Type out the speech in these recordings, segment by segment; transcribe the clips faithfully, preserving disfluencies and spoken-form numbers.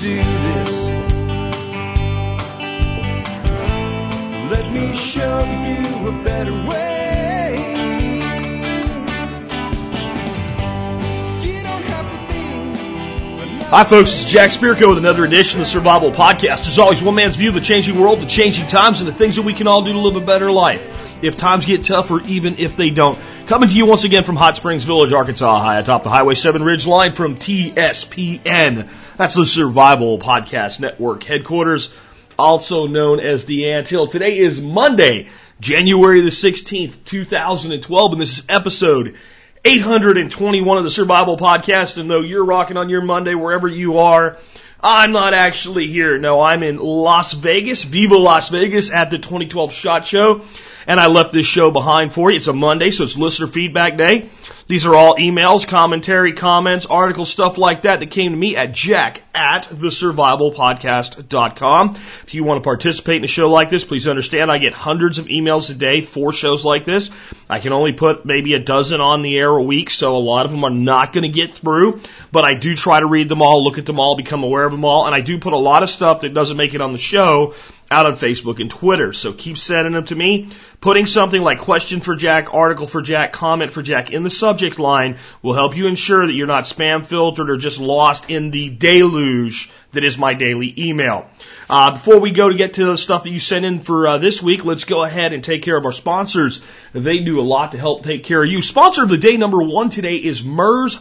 do this. Let me show you a better way. You don't have to be. Hi folks, this is Jack Spirko with another edition of the Survival Podcast. As always, one man's view of the changing world, the changing times, and the things that we can all do to live a better life. If times get tough, or even if they don't. Coming to you once again from Hot Springs Village, Arkansas, high atop the Highway seven Ridge Line from T S P N. That's the Survival Podcast Network headquarters, also known as the Ant Hill. Today is Monday, January the sixteenth, two thousand twelve, and this is episode eight hundred twenty-one of the Survival Podcast. And though you're rocking on your Monday wherever you are, I'm not actually here. No, I'm in Las Vegas, Viva Las Vegas, at the twenty twelve SHOT Show. And I left this show behind for you. It's a Monday, so it's listener feedback day. These are all emails, commentary, comments, articles, stuff like that that came to me at jack at the survival podcast dot com. If you want to participate in a show like this, please understand I get hundreds of emails a day for shows like this. I can only put maybe a dozen on the air a week, so a lot of them are not going to get through. But I do try to read them all, look at them all, become aware of them all. And I do put a lot of stuff that doesn't make it on the show out on Facebook and Twitter. So keep sending them to me. Putting something like question for Jack, article for Jack, comment for Jack in the subject line will help you ensure that you're not spam filtered or just lost in the deluge that is my daily email. Uh, before we go to get to the stuff that you sent in for uh, this week, let's go ahead and take care of our sponsors. They do a lot to help take care of you. Sponsor of the day number one today is Mers.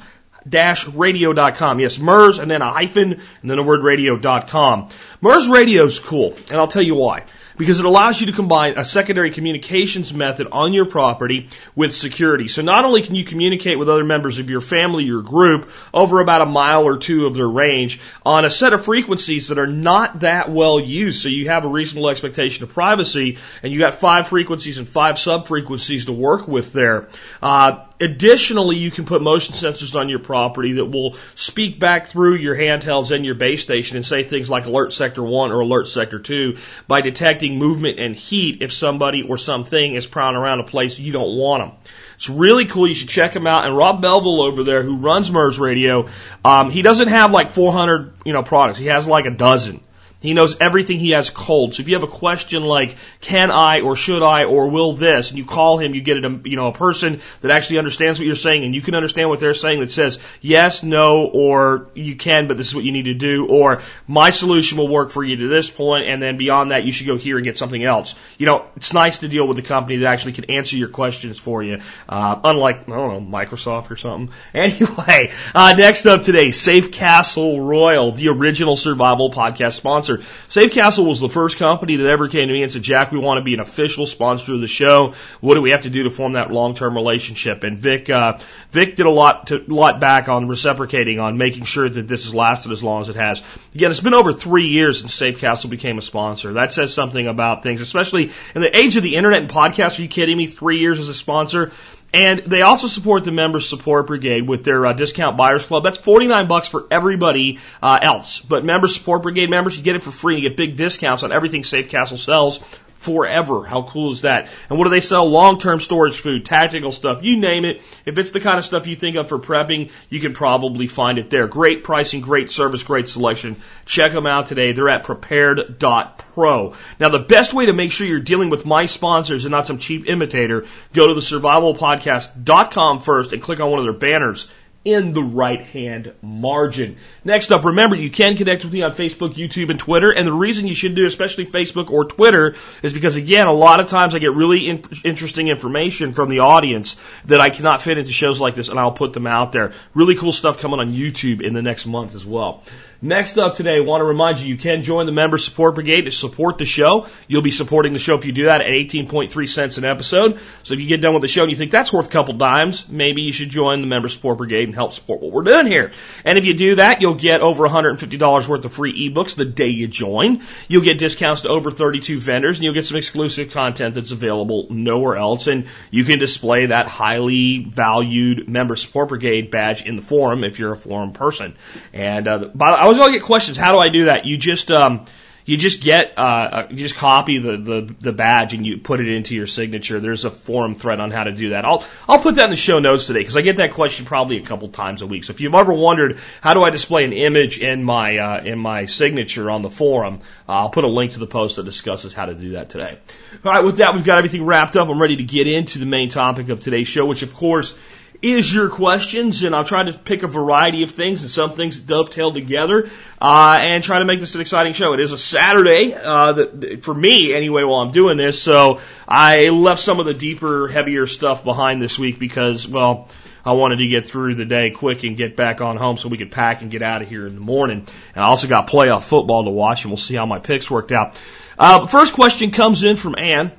dash radio dot com. Yes, Mers, and then a hyphen, and then the word radio dot com. Mers Radio's cool, and I'll tell you why. Because it allows you to combine a secondary communications method on your property with security. So not only can you communicate with other members of your family, your group, over about a mile or two of their range on a set of frequencies that are not that well used, so you have a reasonable expectation of privacy, and you got five frequencies and five sub-frequencies to work with there. Uh, Additionally, you can put motion sensors on your property that will speak back through your handhelds and your base station and say things like alert sector one or alert sector two by detecting movement and heat if somebody or something is prowling around a place you don't want them. It's really cool. You should check them out. And Rob Belville over there, who runs Mers Radio, um, he doesn't have like four hundred, you know, products. He has like a dozen. He knows everything. He has cold. So if you have a question like, can I or should I or will this, and you call him, you get a, you know, a person that actually understands what you're saying and you can understand what they're saying that says yes, no, or you can, but this is what you need to do, or my solution will work for you to this point, and then beyond that, you should go here and get something else. You know, it's nice to deal with a company that actually can answer your questions for you, uh, unlike, I don't know, Microsoft or something. Anyway, uh, next up today, Safe Castle Royal, the original Survival Podcast sponsor. Safe Castle was the first company that ever came to me and said, Jack, we want to be an official sponsor of the show. What do we have to do to form that long-term relationship? And Vic uh, Vic did a lot to, lot back on reciprocating, on making sure that this has lasted as long as it has. Again, it's been over three years since Safe Castle became a sponsor. That says something about things, especially in the age of the internet and podcasts. Are you kidding me? Three years as a sponsor. And they also support the Member Support Brigade with their uh, Discount Buyers Club. That's forty-nine bucks for everybody uh, else. But Member Support Brigade members, you get it for free. You get big discounts on everything Safe Castle sells forever. How cool is that? And what do they sell? Long-term storage food, tactical stuff, you name it. If it's the kind of stuff you think of for prepping, you can probably find it there. Great pricing, great service, great selection. Check them out today. They're at prepared dot pro. Now, the best way to make sure you're dealing with my sponsors and not some cheap imitator, go to the survival podcast dot com first and click on one of their banners in the right-hand margin. Next up, remember, you can connect with me on Facebook, YouTube, and Twitter. And the reason you should do, especially Facebook or Twitter, is because, again, a lot of times I get really in- interesting information from the audience that I cannot fit into shows like this, and I'll put them out there. Really cool stuff coming on YouTube in the next month as well. Next up today, I want to remind you, you can join the Member Support Brigade to support the show. You'll be supporting the show if you do that at eighteen point three cents an episode. So if you get done with the show and you think that's worth a couple dimes, maybe you should join the Member Support Brigade and help support what we're doing here. And if you do that, you'll get over one hundred fifty dollars worth of free ebooks the day you join. You'll get discounts to over thirty-two vendors, and you'll get some exclusive content that's available nowhere else. And you can display that highly valued Member Support Brigade badge in the forum if you're a forum person. And uh, by the way, I always get questions. How do I do that? You just um, you just get uh, you just copy the, the the badge and you put it into your signature. There's a forum thread on how to do that. I'll I'll put that in the show notes today because I get that question probably a couple times a week. So if you've ever wondered how do I display an image in my uh, in my signature on the forum, uh, I'll put a link to the post that discusses how to do that today. All right, with that we've got everything wrapped up. I'm ready to get into the main topic of today's show, which of course is your questions, and I'll try to pick a variety of things and some things dovetail together uh, and try to make this an exciting show. It is a Saturday, uh, that, for me anyway, while I'm doing this, so I left some of the deeper, heavier stuff behind this week because, well, I wanted to get through the day quick and get back on home so we could pack and get out of here in the morning. And I also got playoff football to watch, and we'll see how my picks worked out. Uh, first question comes in from Ann.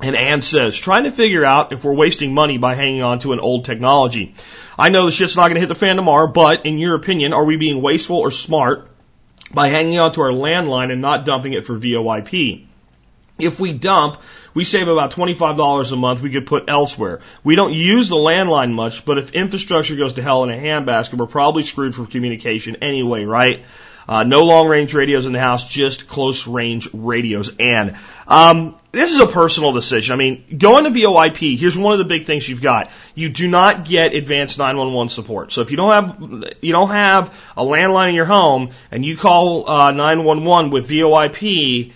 And Ann says, trying to figure out if we're wasting money by hanging on to an old technology. I know the shit's not going to hit the fan tomorrow, but in your opinion, are we being wasteful or smart by hanging on to our landline and not dumping it for VoIP? If we dump, we save about twenty-five dollars a month we could put elsewhere. We don't use the landline much, but if infrastructure goes to hell in a handbasket, we're probably screwed for communication anyway, right? Uh, no long-range radios in the house, just close-range radios. And um, this is a personal decision. I mean, going to VoIP, here's one of the big things you've got. You do not get advanced nine one one support. So if you don't have you don't have a landline in your home and you call uh, nine one one with VoIP,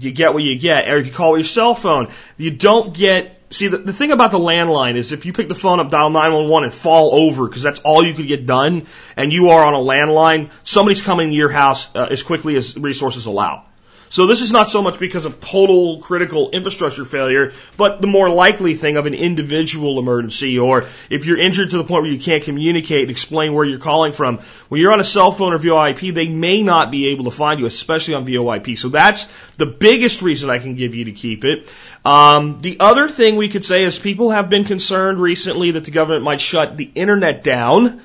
you get what you get. Or if you call your cell phone, you don't get... See, the, the thing about the landline is if you pick the phone up, dial nine one one, and fall over because that's all you could get done, and you are on a landline, somebody's coming to your house uh, as quickly as resources allow. So this is not so much because of total critical infrastructure failure, but the more likely thing of an individual emergency, or if you're injured to the point where you can't communicate and explain where you're calling from. When you're on a cell phone or VoIP, they may not be able to find you, especially on VoIP. So that's the biggest reason I can give you to keep it. Um, the other thing we could say is people have been concerned recently that the government might shut the internet down.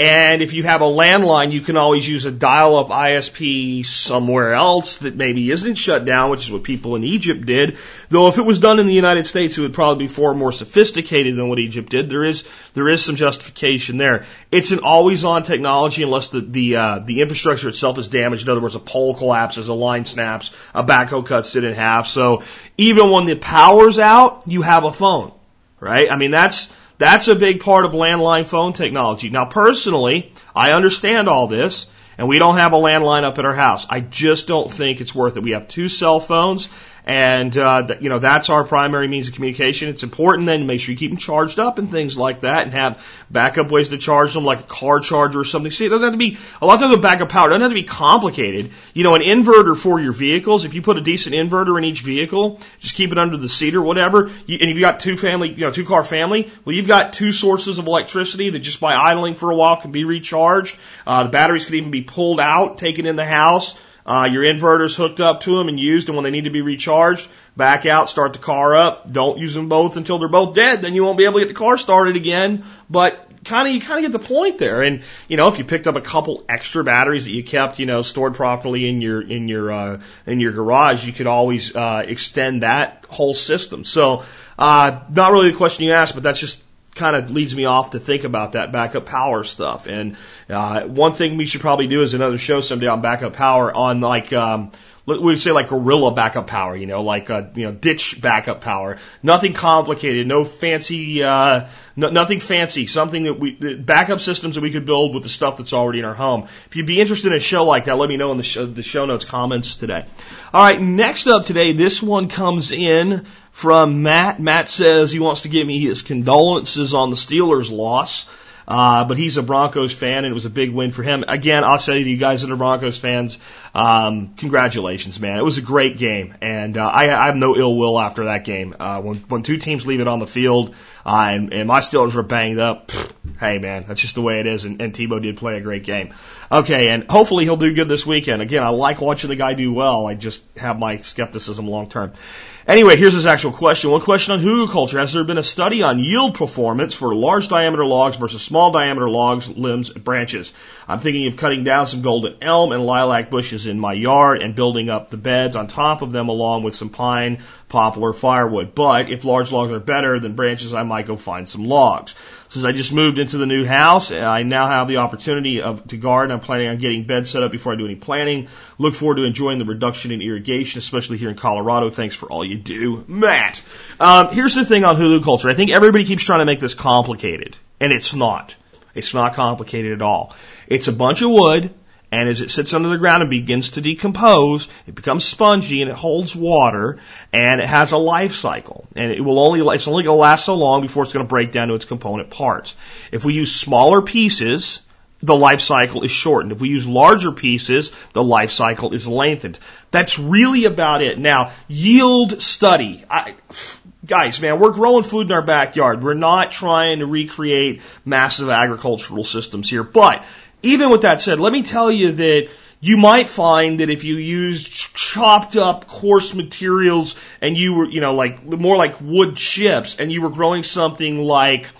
And if you have a landline, you can always use a dial-up I S P somewhere else that maybe isn't shut down, which is what people in Egypt did. Though if it was done in the United States, it would probably be far more sophisticated than what Egypt did. There is there is some justification there. It's an always-on technology unless the the, uh, the infrastructure itself is damaged. In other words, a pole collapses, a line snaps, a backhoe cuts it in half. So even when the power's out, you have a phone, right? I mean, that's... That's a big part of landline phone technology. Now, personally, I understand all this, and we don't have a landline up at our house. I just don't think it's worth it. We have two cell phones, and uh, th- you know that's our primary means of communication. It's important then to make sure you keep them charged up and things like that, and have backup ways to charge them, like a car charger or something. See, it doesn't have to be a lot of times with backup power. It doesn't have to be complicated. You know, an inverter for your vehicles. If you put a decent inverter in each vehicle, just keep it under the seat or whatever. You, and if you got two family, you know, two car family, well, you've got two sources of electricity that just by idling for a while can be recharged. Uh, the batteries could even be pulled out, taken in the house, uh, your inverter's hooked up to them and used, and when they need to be recharged, back out, start the car up. Don't use them both until they're both dead, then you won't be able to get the car started again, but kind of, you kind of get the point there. And, you know, if you picked up a couple extra batteries that you kept, you know, stored properly in your, in your, uh, in your garage, you could always, uh, extend that whole system. So, uh, not really the question you asked, but that's just kind of leads me off to think about that backup power stuff. And uh, one thing we should probably do is another show someday on backup power, on like um, we would say like guerrilla backup power, you know, like uh, you know ditch backup power. Nothing complicated, no fancy, uh, no, nothing fancy. Something that we backup systems that we could build with the stuff that's already in our home. If you'd be interested in a show like that, let me know in the show, the show notes comments today. All right, next up today, this one comes in from Matt. Matt says he wants to give me his condolences on the Steelers' loss, uh, but he's a Broncos fan, and it was a big win for him. Again, I'll say to you guys that are Broncos fans, um, congratulations, man. It was a great game, and uh, I, I have no ill will after that game. Uh, when, when two teams leave it on the field uh, and, and my Steelers were banged up, pfft, hey, man, that's just the way it is, and, and Tebow did play a great game. Okay, and hopefully he'll do good this weekend. Again, I like watching the guy do well. I just have my skepticism long-term. Anyway, here's his actual question. One question on Hugo culture. Has there been a study on yield performance for large diameter logs versus small small diameter logs, limbs, and branches. I'm thinking of cutting down some golden elm and lilac bushes in my yard and building up the beds on top of them along with some pine, poplar, firewood. But if large logs are better than branches, I might go find some logs. Since I just moved into the new house, I now have the opportunity of to garden. I'm planning on getting beds set up before I do any planning. Look forward to enjoying the reduction in irrigation, especially here in Colorado. Thanks for all you do, Matt. Um, here's the thing on hulu culture. I think everybody keeps trying to make this complicated, and it's not. It's not complicated at all. It's a bunch of wood, and as it sits under the ground and begins to decompose, it becomes spongy and it holds water, and it has a life cycle. And it will only, it's only going to last so long before it's going to break down to its component parts. If we use smaller pieces, the life cycle is shortened. If we use larger pieces, the life cycle is lengthened. That's really about it. Now, yield study. I, guys, man, we're growing food in our backyard. We're not trying to recreate massive agricultural systems here, but even with that said, let me tell you that you might find that if you use chopped up coarse materials and you were, you know, like more like wood chips and you were growing something like,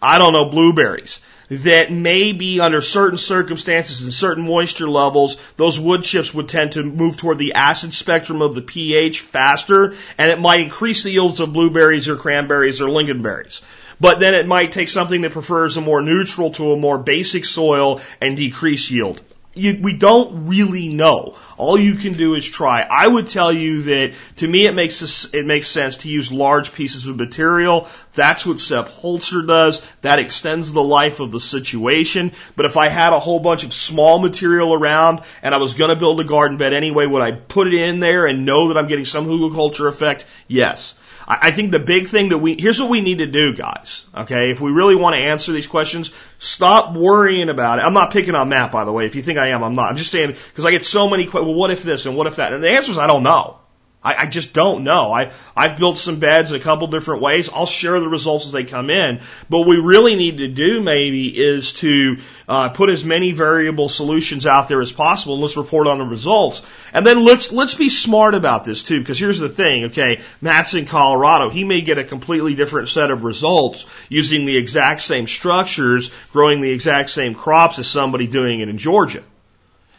I don't know, blueberries, that maybe under certain circumstances and certain moisture levels, those wood chips would tend to move toward the acid spectrum of the pH faster, and it might increase the yields of blueberries or cranberries or lingonberries. But then it might take something that prefers a more neutral to a more basic soil and decrease yield. You, we don't really know. All you can do is try. I would tell you that, to me, it makes this, it makes sense to use large pieces of material. That's what Sepp Holzer does. That extends the life of the situation. But if I had a whole bunch of small material around and I was going to build a garden bed anyway, would I put it in there and know that I'm getting some hugelkultur effect? Yes. I think the big thing that we, here's what we need to do, guys, okay? If we really want to answer these questions, stop worrying about it. I'm not picking on Matt, by the way. If you think I am, I'm not. I'm just saying, because I get so many questions, well, what if this and what if that? And the answer is I don't know. I, I just don't know. I, I've built some beds in a couple different ways. I'll share the results as they come in. But what we really need to do, maybe, is to uh, put as many variable solutions out there as possible, and let's report on the results. And then let's let's be smart about this, too, because here's the thing, okay? Matt's in Colorado. He may get a completely different set of results using the exact same structures, growing the exact same crops as somebody doing it in Georgia.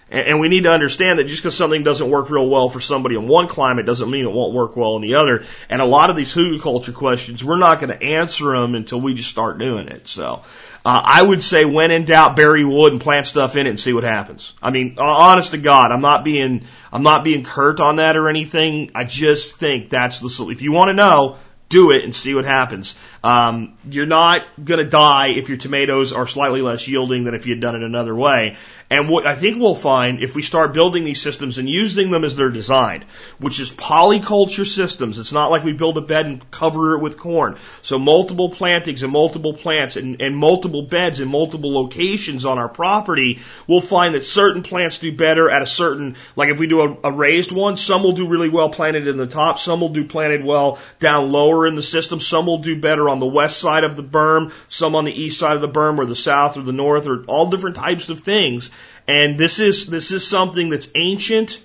And we need to understand that just because something doesn't work real well for somebody in one climate doesn't mean it won't work well in the other. And a lot of these hugelkultur questions, we're not going to answer them until we just start doing it. So uh, I would say when in doubt, bury wood and plant stuff in it and see what happens. I mean, honest to God, I'm not being I'm not being curt on that or anything. I just think that's the solution. If you want to know, do it and see what happens. Um, you're not going to die if your tomatoes are slightly less yielding than if you had done it another way. And what I think we'll find if we start building these systems and using them as they're designed, which is polyculture systems. It's not like we build a bed and cover it with corn. So multiple plantings and multiple plants and, and multiple beds in multiple locations on our property, we'll find that certain plants do better at a certain, like if we do a, a raised one, some will do really well planted in the top, some will do planted well down lower in the system, some will do better on on the west side of the berm, some on the east side of the berm, or the south or the north, or all different types of things. And this is this is something that's ancient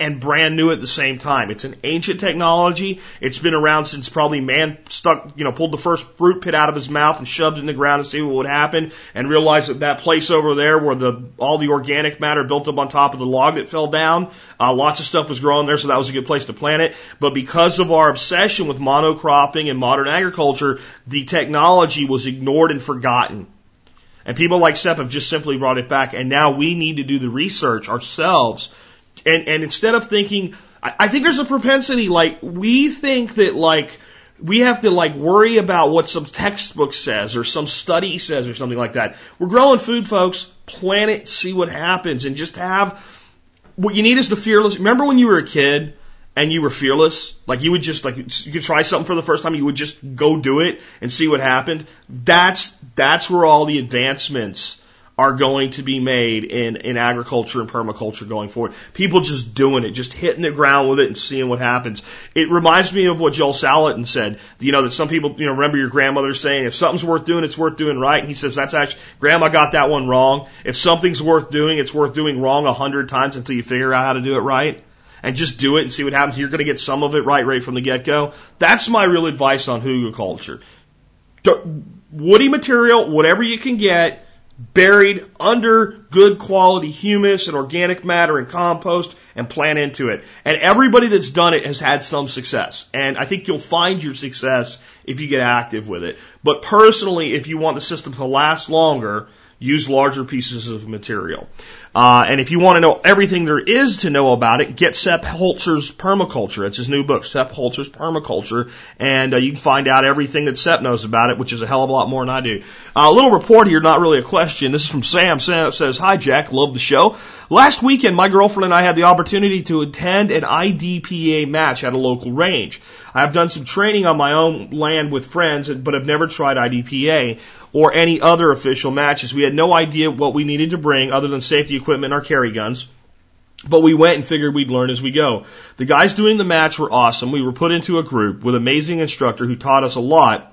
and brand new at the same time. It's an ancient technology. It's been around since probably man stuck, you know, pulled the first fruit pit out of his mouth and shoved it in the ground to see what would happen, and realized that that place over there where the all the organic matter built up on top of the log that fell down, uh, lots of stuff was growing there, so that was a good place to plant it. But because of our obsession with monocropping and modern agriculture, the technology was ignored and forgotten. And people like Sepp have just simply brought it back, and now we need to do the research ourselves. And, and instead of thinking, I, I think there's a propensity, like, we think that, like, we have to, like, worry about what some textbook says or some study says or something like that. We're growing food, folks. Plant it, see what happens, and just have, what you need is the fearless. Remember when you were a kid and you were fearless? Like, you would just, like, you could try something for the first time, you would just go do it and see what happened. That's, that's where all the advancements are going to be made in, in agriculture and permaculture going forward. People just doing it, just hitting the ground with it and seeing what happens. It reminds me of what Joel Salatin said, you know, that some people, you know, remember your grandmother saying, if something's worth doing, it's worth doing right. And he says, that's actually, Grandma got that one wrong. If something's worth doing, it's worth doing wrong a hundred times until you figure out how to do it right. And just do it and see what happens. You're going to get some of it right, right from the get-go. That's my real advice on hugelkultur. woody material, whatever you can get, buried under good quality humus and organic matter and compost and plant into it. And everybody that's done it has had some success. And I think you'll find your success if you get active with it. But personally, if you want the system to last longer, use larger pieces of material. Uh, and if you want to know everything there is to know about it, get Sepp Holzer's Permaculture. It's his new book, Sepp Holzer's Permaculture. And uh, you can find out everything that Sepp knows about it, which is a hell of a lot more than I do. Uh, a little report here, not really a question. This is from Sam. Sam says, "Hi, Jack. Love the show. Last weekend, my girlfriend and I had the opportunity to attend an I D P A match at a local range. I have done some training on my own land with friends, but have never tried I D P A or any other official matches. We had no idea what we needed to bring other than safety equipment and our carry guns, but we went and figured we'd learn as we go. The guys doing the match were awesome. We were put into a group with an amazing instructor who taught us a lot,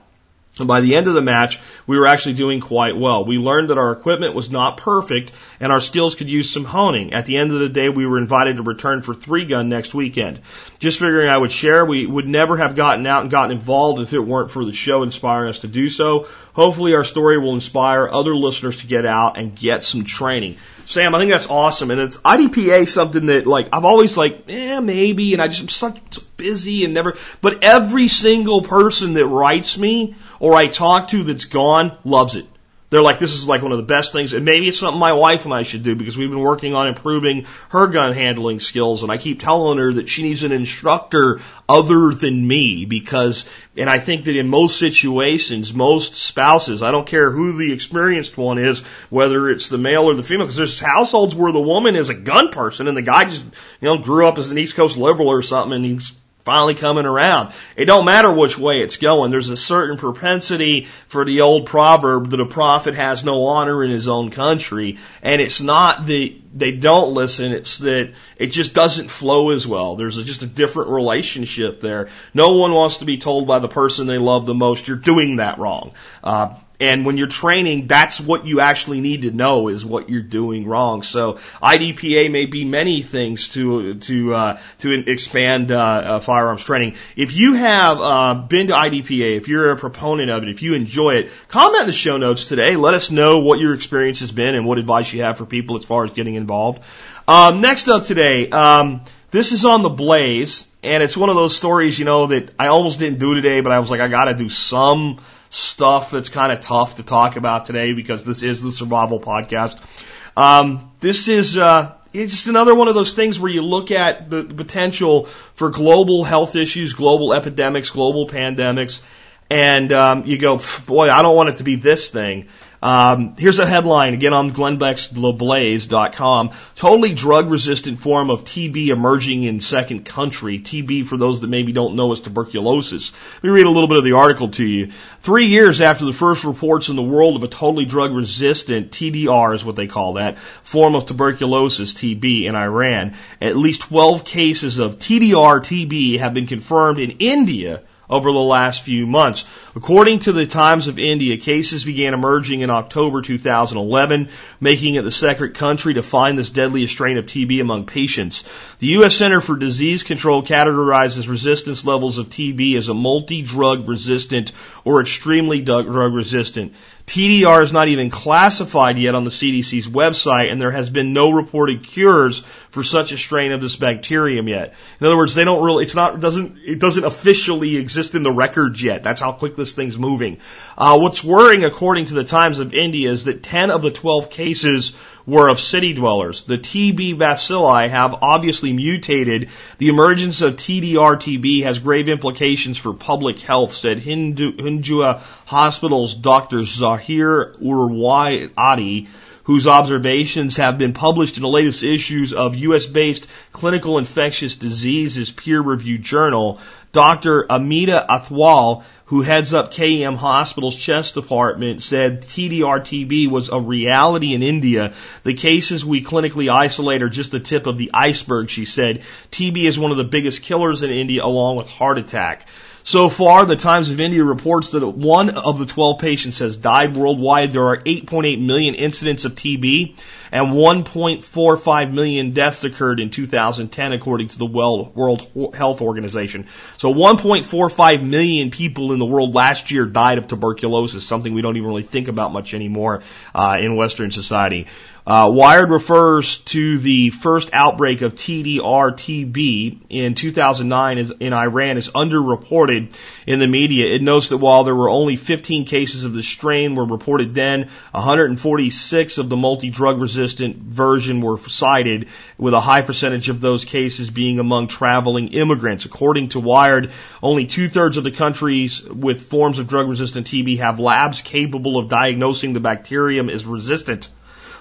and by the end of the match, we were actually doing quite well. We learned that our equipment was not perfect, and our skills could use some honing. At the end of the day, we were invited to return for three gun next weekend. Just figuring I would share, we would never have gotten out and gotten involved if it weren't for the show inspiring us to do so. Hopefully our story will inspire other listeners to get out and get some training." Sam, I think that's awesome. And it's I D P A, something that, like, I've always like, eh, maybe, and I just, I'm so, so busy and never, but every single person that writes me or I talk to that's gone loves it. They're like, this is like one of the best things, and maybe it's something my wife and I should do because we've been working on improving her gun handling skills, and I keep telling her that she needs an instructor other than me because, and I think that in most situations, most spouses, I don't care who the experienced one is, whether it's the male or the female, because there's households where the woman is a gun person and the guy just, you know, grew up as an East Coast liberal or something and he's finally coming around. It don't matter which way it's going. There's a certain propensity for the old proverb that a prophet has no honor in his own country. And it's not that they don't listen. It's that it just doesn't flow as well. There's a, just a different relationship there. No one wants to be told by the person they love the most, you're doing that wrong. Uh, And when you're training, that's what you actually need to know is what you're doing wrong. So I D P A may be many things to to uh, to expand uh, uh, firearms training. If you have uh, been to I D P A, if you're a proponent of it, if you enjoy it, comment in the show notes today. Let us know what your experience has been and what advice you have for people as far as getting involved. Um, next up today, um, this is on the Blaze, and it's one of those stories, you know, that I almost didn't do today, but I was like, I got to do some stuff that's kind of tough to talk about today because this is the Survival Podcast. Um, this is uh, it's just another one of those things where you look at the potential for global health issues, global epidemics, global pandemics, and um, you go, boy, I don't want it to be this thing. Um, here's a headline, again, on glenn beck's blaze dot com. Totally drug-resistant form of T B emerging in second country. T B, for those that maybe don't know, is tuberculosis. Let me read a little bit of the article to you. Three years after the first reports in the world of a totally drug-resistant, T D R is what they call that, form of tuberculosis, T B, in Iran, at least twelve cases of T D R T B have been confirmed in India over the last few months. According to the Times of India, cases began emerging in October two thousand eleven, making it the second country to find this deadliest strain of T B among patients. The U S Center for Disease Control categorizes resistance levels of T B as a multi-drug resistant or extremely drug resistant. T D R is not even classified yet on the C D C's website, and there has been no reported cures for such a strain of this bacterium yet. In other words, they don't really, it's not, doesn't, it doesn't officially exist in the records yet. That's how quick this thing's moving. Uh, what's worrying, according to the Times of India, is that ten of the twelve cases were of city dwellers. The T B bacilli have obviously mutated. The emergence of T D R T B has grave implications for public health, said Hindu, Hinjua Hospital's Doctor Zahir Urwai Adi, whose observations have been published in the latest issues of U S-based Clinical Infectious Diseases peer-reviewed journal. Doctor Amita Athwal, who heads up K E M Hospital's chest department, said T D R T B was a reality in India. The cases we clinically isolate are just the tip of the iceberg, she said. T B is one of the biggest killers in India, along with heart attack. So far, the Times of India reports that one of the twelve patients has died worldwide. There are eight point eight million incidents of T B, and one point four five million deaths occurred in two thousand ten, according to the World Health Organization. So one point four five million people in the world last year died of tuberculosis, something we don't even really think about much anymore uh, in Western society. Uh, Wired refers to the first outbreak of T D R T B in two thousand nine as, in Iran as underreported in the media. It notes that while there were only fifteen cases of the strain were reported then, one hundred forty-six of the multi-drug resistant version were cited, with a high percentage of those cases being among traveling immigrants. According to Wired, only two-thirds of the countries with forms of drug-resistant T B have labs capable of diagnosing the bacterium as resistant.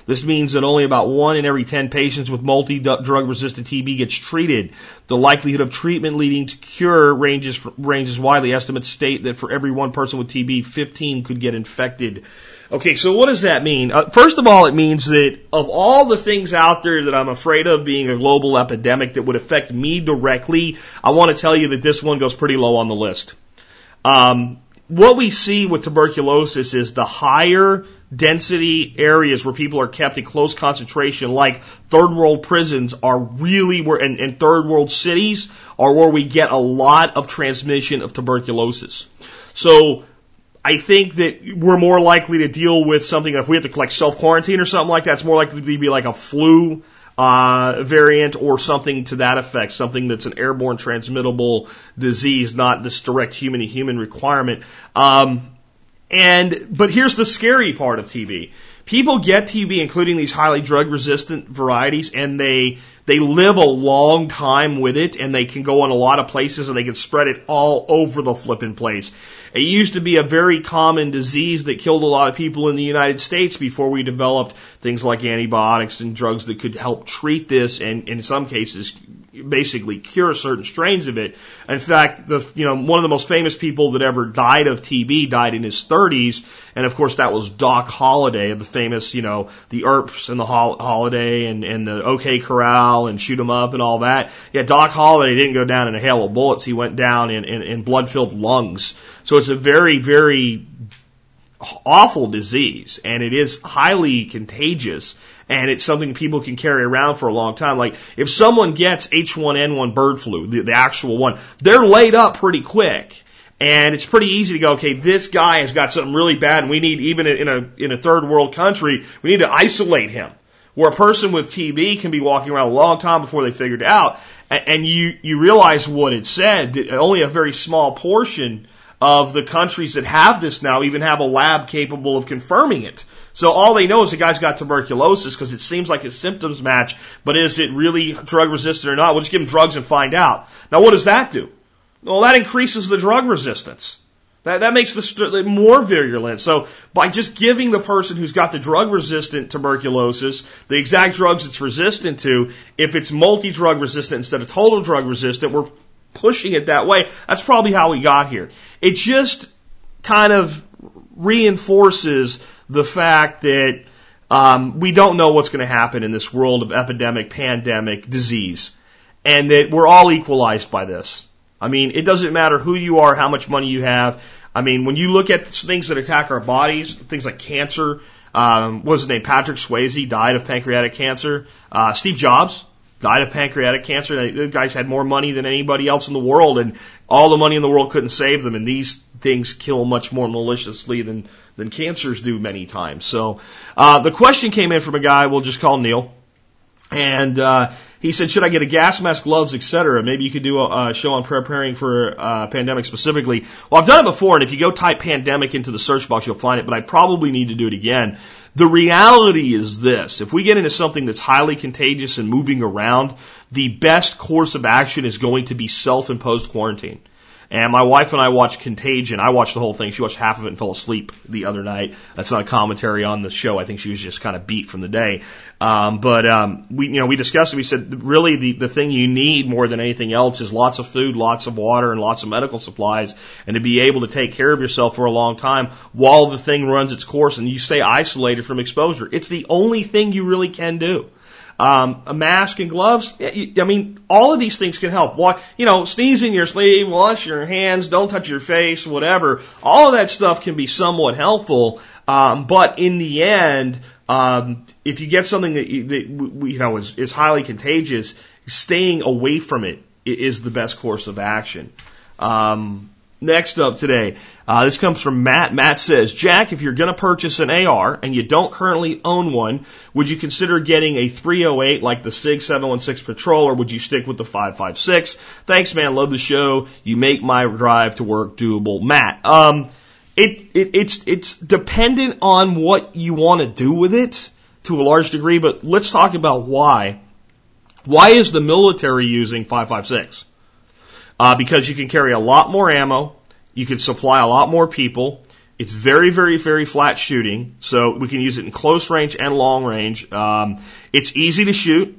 This means that only about one in every ten patients with multi-drug-resistant T B gets treated. The likelihood of treatment leading to cure ranges ranges widely. Estimates state that for every one person with T B, fifteen could get infected. Okay, so what does that mean? Uh, first of all, it means that of all the things out there that I'm afraid of being a global epidemic that would affect me directly, I want to tell you that this one goes pretty low on the list. Um, what we see with tuberculosis is the higher density areas where people are kept in close concentration, like third world prisons, are really where, and, and third world cities are where we get a lot of transmission of tuberculosis. So I think that we're more likely to deal with something, if we have to like self-quarantine or something like that, it's more likely to be like a flu Uh, variant or something to that effect, something that's an airborne transmittable disease, not this direct human-to-human requirement. Um, and but here's the scary part of T B. People get T B, including these highly drug-resistant varieties, and they they live a long time with it, and they can go in a lot of places, and they can spread it all over the flippin' place. It used to be a very common disease that killed a lot of people in the United States before we developed things like antibiotics and drugs that could help treat this, and in some cases basically cure certain strains of it. In fact, the you know one of the most famous people that ever died of T B died in his thirties, and of course that was Doc Holliday of the famous, you know, the Earps and the Hol- Holiday and, and the OK Corral and Shoot 'em Up and all that. Yeah, Doc Holliday didn't go down in a hail of bullets. He went down in, in, in blood-filled lungs. So it's a very, very awful disease, and it is highly contagious, and it's something people can carry around for a long time. Like, if someone gets H one N one bird flu, the, the actual one, they're laid up pretty quick. And it's pretty easy to go, okay, this guy has got something really bad, and we need, even in a, in a third world country, we need to isolate him. Where a person with T B can be walking around a long time before they figured it out, and you, you realize what it said, that only a very small portion of the countries that have this now even have a lab capable of confirming it. So all they know is the guy's got tuberculosis because it seems like his symptoms match, but is it really drug resistant or not? We'll just give him drugs and find out. Now what does that do? Well, that increases the drug resistance. That that makes the st- more virulent. So by just giving the person who's got the drug-resistant tuberculosis the exact drugs it's resistant to, if it's multi-drug resistant instead of total drug resistant, we're pushing it that way. That's probably how we got here. It just kind of reinforces the fact that um, we don't know what's going to happen in this world of epidemic, pandemic, disease, and that we're all equalized by this. I mean, it doesn't matter who you are, how much money you have. I mean, when you look at things that attack our bodies, things like cancer, um, what was his name? Patrick Swayze died of pancreatic cancer. Uh, Steve Jobs died of pancreatic cancer. The guys had more money than anybody else in the world, and all the money in the world couldn't save them, and these things kill much more maliciously than, than cancers do many times. So uh, the question came in from a guy we'll just call Neil, and uh, he said, should I get a gas mask, gloves, et cetera? Maybe you could do a, a show on preparing for a uh, pandemic specifically. Well, I've done it before, and if you go type pandemic into the search box, you'll find it, but I probably need to do it again. The reality is this. If we get into something that's highly contagious and moving around, the best course of action is going to be self-imposed quarantine. And my wife and I watched Contagion. I watched the whole thing. She watched half of it and fell asleep the other night. That's not a commentary on the show. I think she was just kind of beat from the day. Um, but um, we, you know, we discussed it. We said, really, the, the thing you need more than anything else is lots of food, lots of water, and lots of medical supplies, and to be able to take care of yourself for a long time while the thing runs its course and you stay isolated from exposure. It's the only thing you really can do. Um, a mask and gloves. I mean, all of these things can help. Well, you know, sneeze in your sleeve, wash your hands, don't touch your face, whatever. All of that stuff can be somewhat helpful. Um, but in the end, um, if you get something that you, that, you know, is, is highly contagious, staying away from it is the best course of action. Um, next up today, uh, this comes from Matt. Matt says, Jack, if you're going to purchase an A R and you don't currently own one, would you consider getting a three oh eight like the Sig seven sixteen Patrol, or would you stick with the five five six? Thanks, man. Love the show. You make my drive to work doable. Matt, um, it, it, it's, it's dependent on what you want to do with it to a large degree, but let's talk about why. Why is the military using five five six? Uh, because you can carry a lot more ammo, you can supply a lot more people, it's very, very, very flat shooting, so we can use it in close range and long range. Um, it's easy to shoot,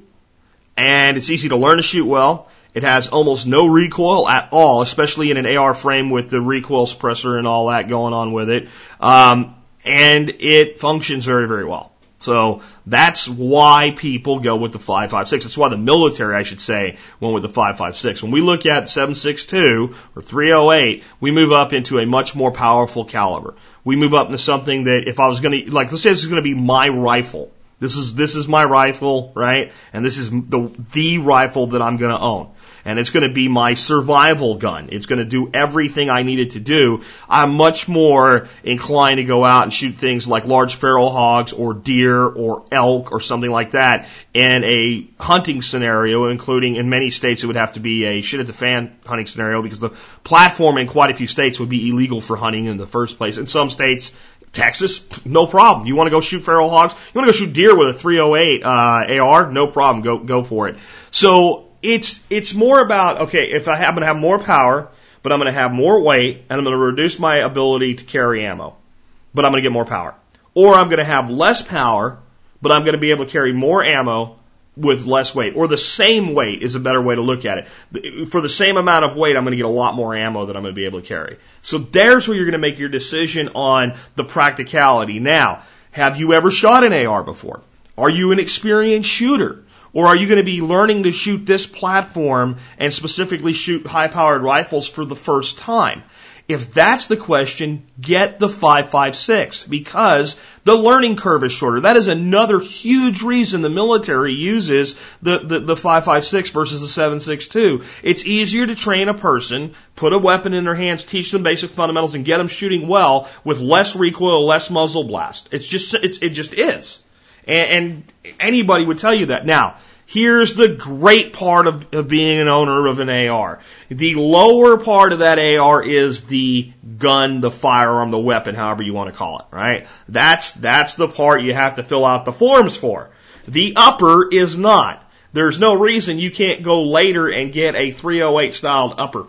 and it's easy to learn to shoot well. It has almost no recoil at all, especially in an A R frame with the recoil suppressor and all that going on with it. Um, and it functions very, very well. So that's why people go with the five five six. That's why the military, I should say, went with the five five six. When we look at seven six two or three oh eight, we move up into a much more powerful caliber. We move up into something that if I was going to, like, let's say this is going to be my rifle. This is this is my rifle, right? And this is the the rifle that I'm going to own. And it's going to be my survival gun. It's going to do everything I need it to do. I'm much more inclined to go out and shoot things like large feral hogs or deer or elk or something like that in a hunting scenario, including in many states it would have to be a shit-at-the-fan hunting scenario because the platform in quite a few states would be illegal for hunting in the first place. In some states, Texas, no problem. You want to go shoot feral hogs? You want to go shoot deer with a three oh eight uh, A R? No problem. Go go for it. So it's it's more about, okay, if I have, I'm going to have more power, but I'm going to have more weight, and I'm going to reduce my ability to carry ammo, but I'm going to get more power. Or I'm going to have less power, but I'm going to be able to carry more ammo with less weight. Or the same weight is a better way to look at it. For the same amount of weight, I'm going to get a lot more ammo that I'm going to be able to carry. So there's where you're going to make your decision on the practicality. Now, have you ever shot an A R before? Are you an experienced shooter? Or are you going to be learning to shoot this platform and specifically shoot high-powered rifles for the first time? If that's the question, get the five five six because the learning curve is shorter. That is another huge reason the military uses the, the, the five five six versus the seven six two. It's easier to train a person, put a weapon in their hands, teach them basic fundamentals, and get them shooting well with less recoil, less muzzle blast. It's just it's, it just is, and, and anybody would tell you that. Now, here's the great part of, of being an owner of an A R. The lower part of that A R is the gun, the firearm, the weapon, however you want to call it, right? That's, that's the part you have to fill out the forms for. The upper is not. There's no reason you can't go later and get a three oh eight styled upper.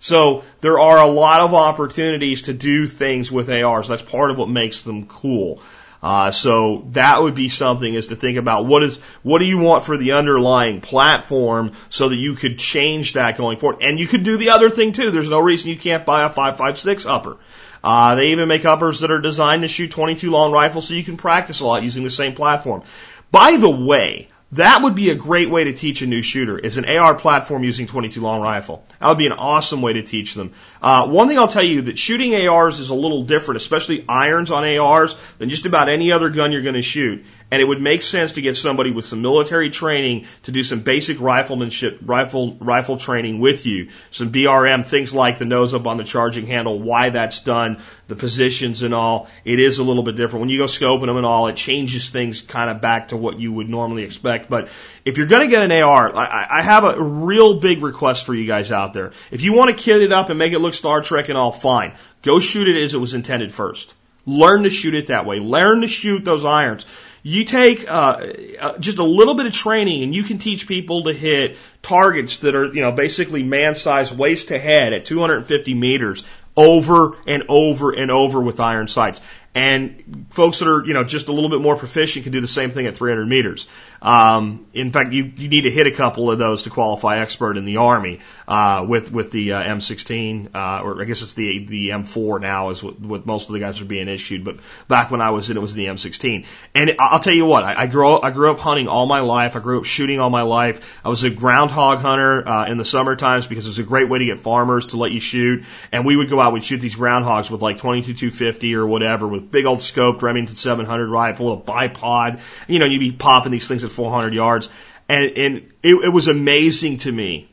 So there are a lot of opportunities to do things with A Rs. That's part of what makes them cool. Uh, so that would be something is to think about what is, what do you want for the underlying platform so that you could change that going forward. And you could do the other thing too. There's no reason you can't buy a five five six upper. Uh, they even make uppers that are designed to shoot twenty-two long rifles so you can practice a lot using the same platform. By the way, that would be a great way to teach a new shooter is an A R platform using twenty-two long rifle. That would be an awesome way to teach them. Uh, one thing I'll tell you that shooting A Rs is a little different, especially irons on A Rs, than just about any other gun you're going to shoot. And it would make sense to get somebody with some military training to do some basic riflemanship, rifle, rifle training with you. Some B R M, things like the nose up on the charging handle, why that's done, the positions and all. It is a little bit different. When you go scoping them and all, it changes things kind of back to what you would normally expect. But if you're going to get an A R, I, I have a real big request for you guys out there. If you want to kit it up and make it look Star Trek and all, fine. Go shoot it as it was intended first. Learn to shoot it that way. Learn to shoot those irons. You take uh, just a little bit of training, and you can teach people to hit targets that are, you know, basically man-sized waist to head at two hundred fifty meters over and over and over with iron sights. And folks that are, you know, just a little bit more proficient can do the same thing at three hundred meters. Um, in fact, you, you need to hit a couple of those to qualify expert in the Army, uh, with, with the, uh, M sixteen, uh, or I guess it's the, the M four now is what, what most of the guys are being issued. But back when I was in, it was the M sixteen. And I'll tell you what, I, I grew up, I grew up hunting all my life. I grew up shooting all my life. I was a groundhog hunter, uh, in the summer times because it was a great way to get farmers to let you shoot. And we would go out, we'd shoot these groundhogs with like twenty-two two fifty or whatever, with big old scoped Remington seven hundred rifle, a bipod, you know, you'd be popping these things at four hundred yards. And, and it, it was amazing to me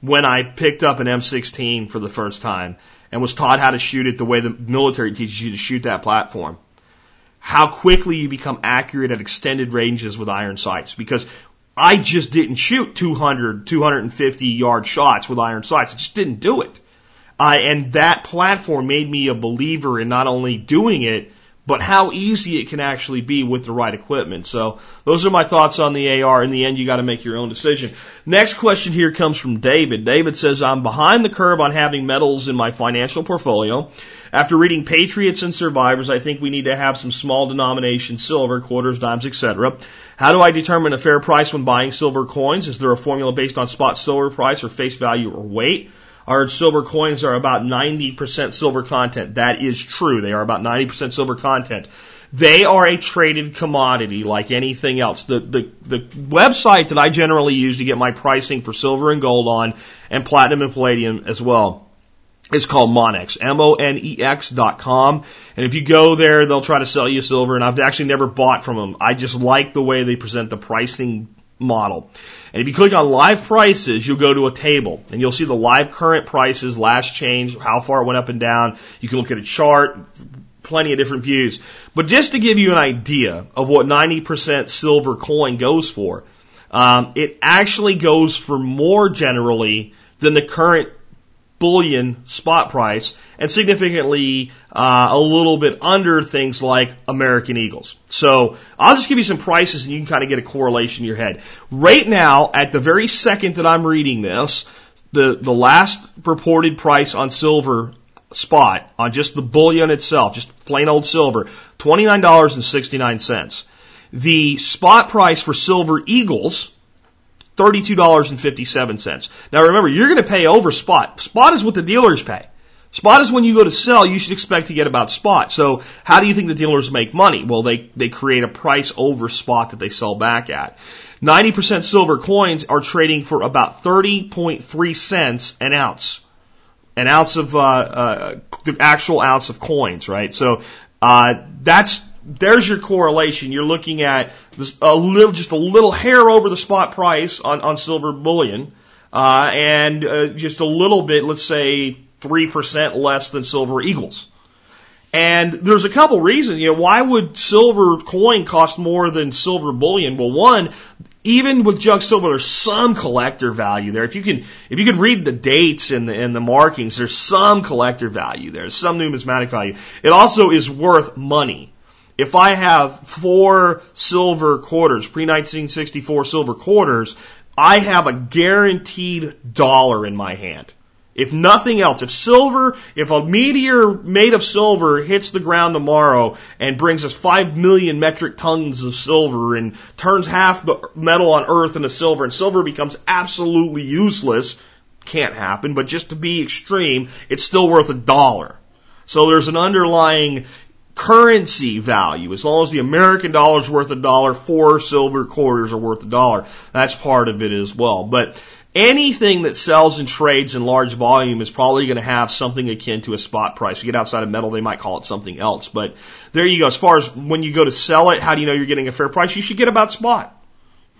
when I picked up an M sixteen for the first time and was taught how to shoot it the way the military teaches you to shoot that platform, how quickly you become accurate at extended ranges with iron sights. Because I just didn't shoot two hundred, two fifty yard shots with iron sights. I just didn't do it. Uh, and that platform made me a believer in not only doing it, but how easy it can actually be with the right equipment. So those are my thoughts on the A R. In the end, you got to make your own decision. Next question here comes from David. David says, I'm behind the curve on having medals in my financial portfolio. After reading Patriots and Survivors, I think we need to have some small denomination silver, quarters, dimes, et cetera. How do I determine a fair price when buying silver coins? Is there a formula based on spot silver price or face value or weight? Our silver coins are about ninety percent silver content. That is true. They are about ninety percent silver content. They are a traded commodity like anything else. The, the, the website that I generally use to get my pricing for silver and gold on, and platinum and palladium as well, is called Monex, M O N E X dot com. And if you go there, they'll try to sell you silver. And I've actually never bought from them. I just like the way they present the pricing model. And if you click on live prices, you'll go to a table and you'll see the live current prices, last change, how far it went up and down. You can look at a chart, plenty of different views. But just to give you an idea of what ninety percent silver coin goes for, um, it actually goes for more generally than the current bullion spot price, and significantly uh, a little bit under things like American Eagles. So I'll just give you some prices and you can kind of get a correlation in your head. Right now, at the very second that I'm reading this, the, the last reported price on silver spot, on just the bullion itself, just plain old silver, twenty-nine dollars and sixty-nine cents. The spot price for silver eagles, thirty-two dollars and fifty-seven cents. Now remember, you're going to pay over spot. Spot is what the dealers pay. Spot is when you go to sell, you should expect to get about spot. So how do you think the dealers make money? Well, they, they create a price over spot that they sell back at. ninety percent silver coins are trading for about thirty point three cents an ounce. An ounce of, uh, uh, the actual ounce of coins, right? So, uh, that's, there's your correlation. You're looking at this, a little, just a little hair over the spot price on, on silver bullion, uh, and uh, just a little bit, let's say three percent less than silver eagles. And there's a couple reasons. You know, why would silver coin cost more than silver bullion? Well, one, even with junk silver, there's some collector value there. If you can, if you can read the dates and the, and the markings, there's some collector value there, some numismatic value. It also is worth money. If I have four silver quarters, pre nineteen sixty-four silver quarters, I have a guaranteed dollar in my hand. If nothing else, if silver, if a meteor made of silver hits the ground tomorrow and brings us five million metric tons of silver and turns half the metal on Earth into silver, and silver becomes absolutely useless, can't happen, but just to be extreme, it's still worth a dollar. So there's an underlying currency value. As long as the American dollar's worth a dollar, four silver quarters are worth a dollar. That's part of it as well. But anything that sells and trades in large volume is probably going to have something akin to a spot price. You get outside of metal, they might call it something else. But there you go. As far as when you go to sell it, how do you know you're getting a fair price? You should get about spot.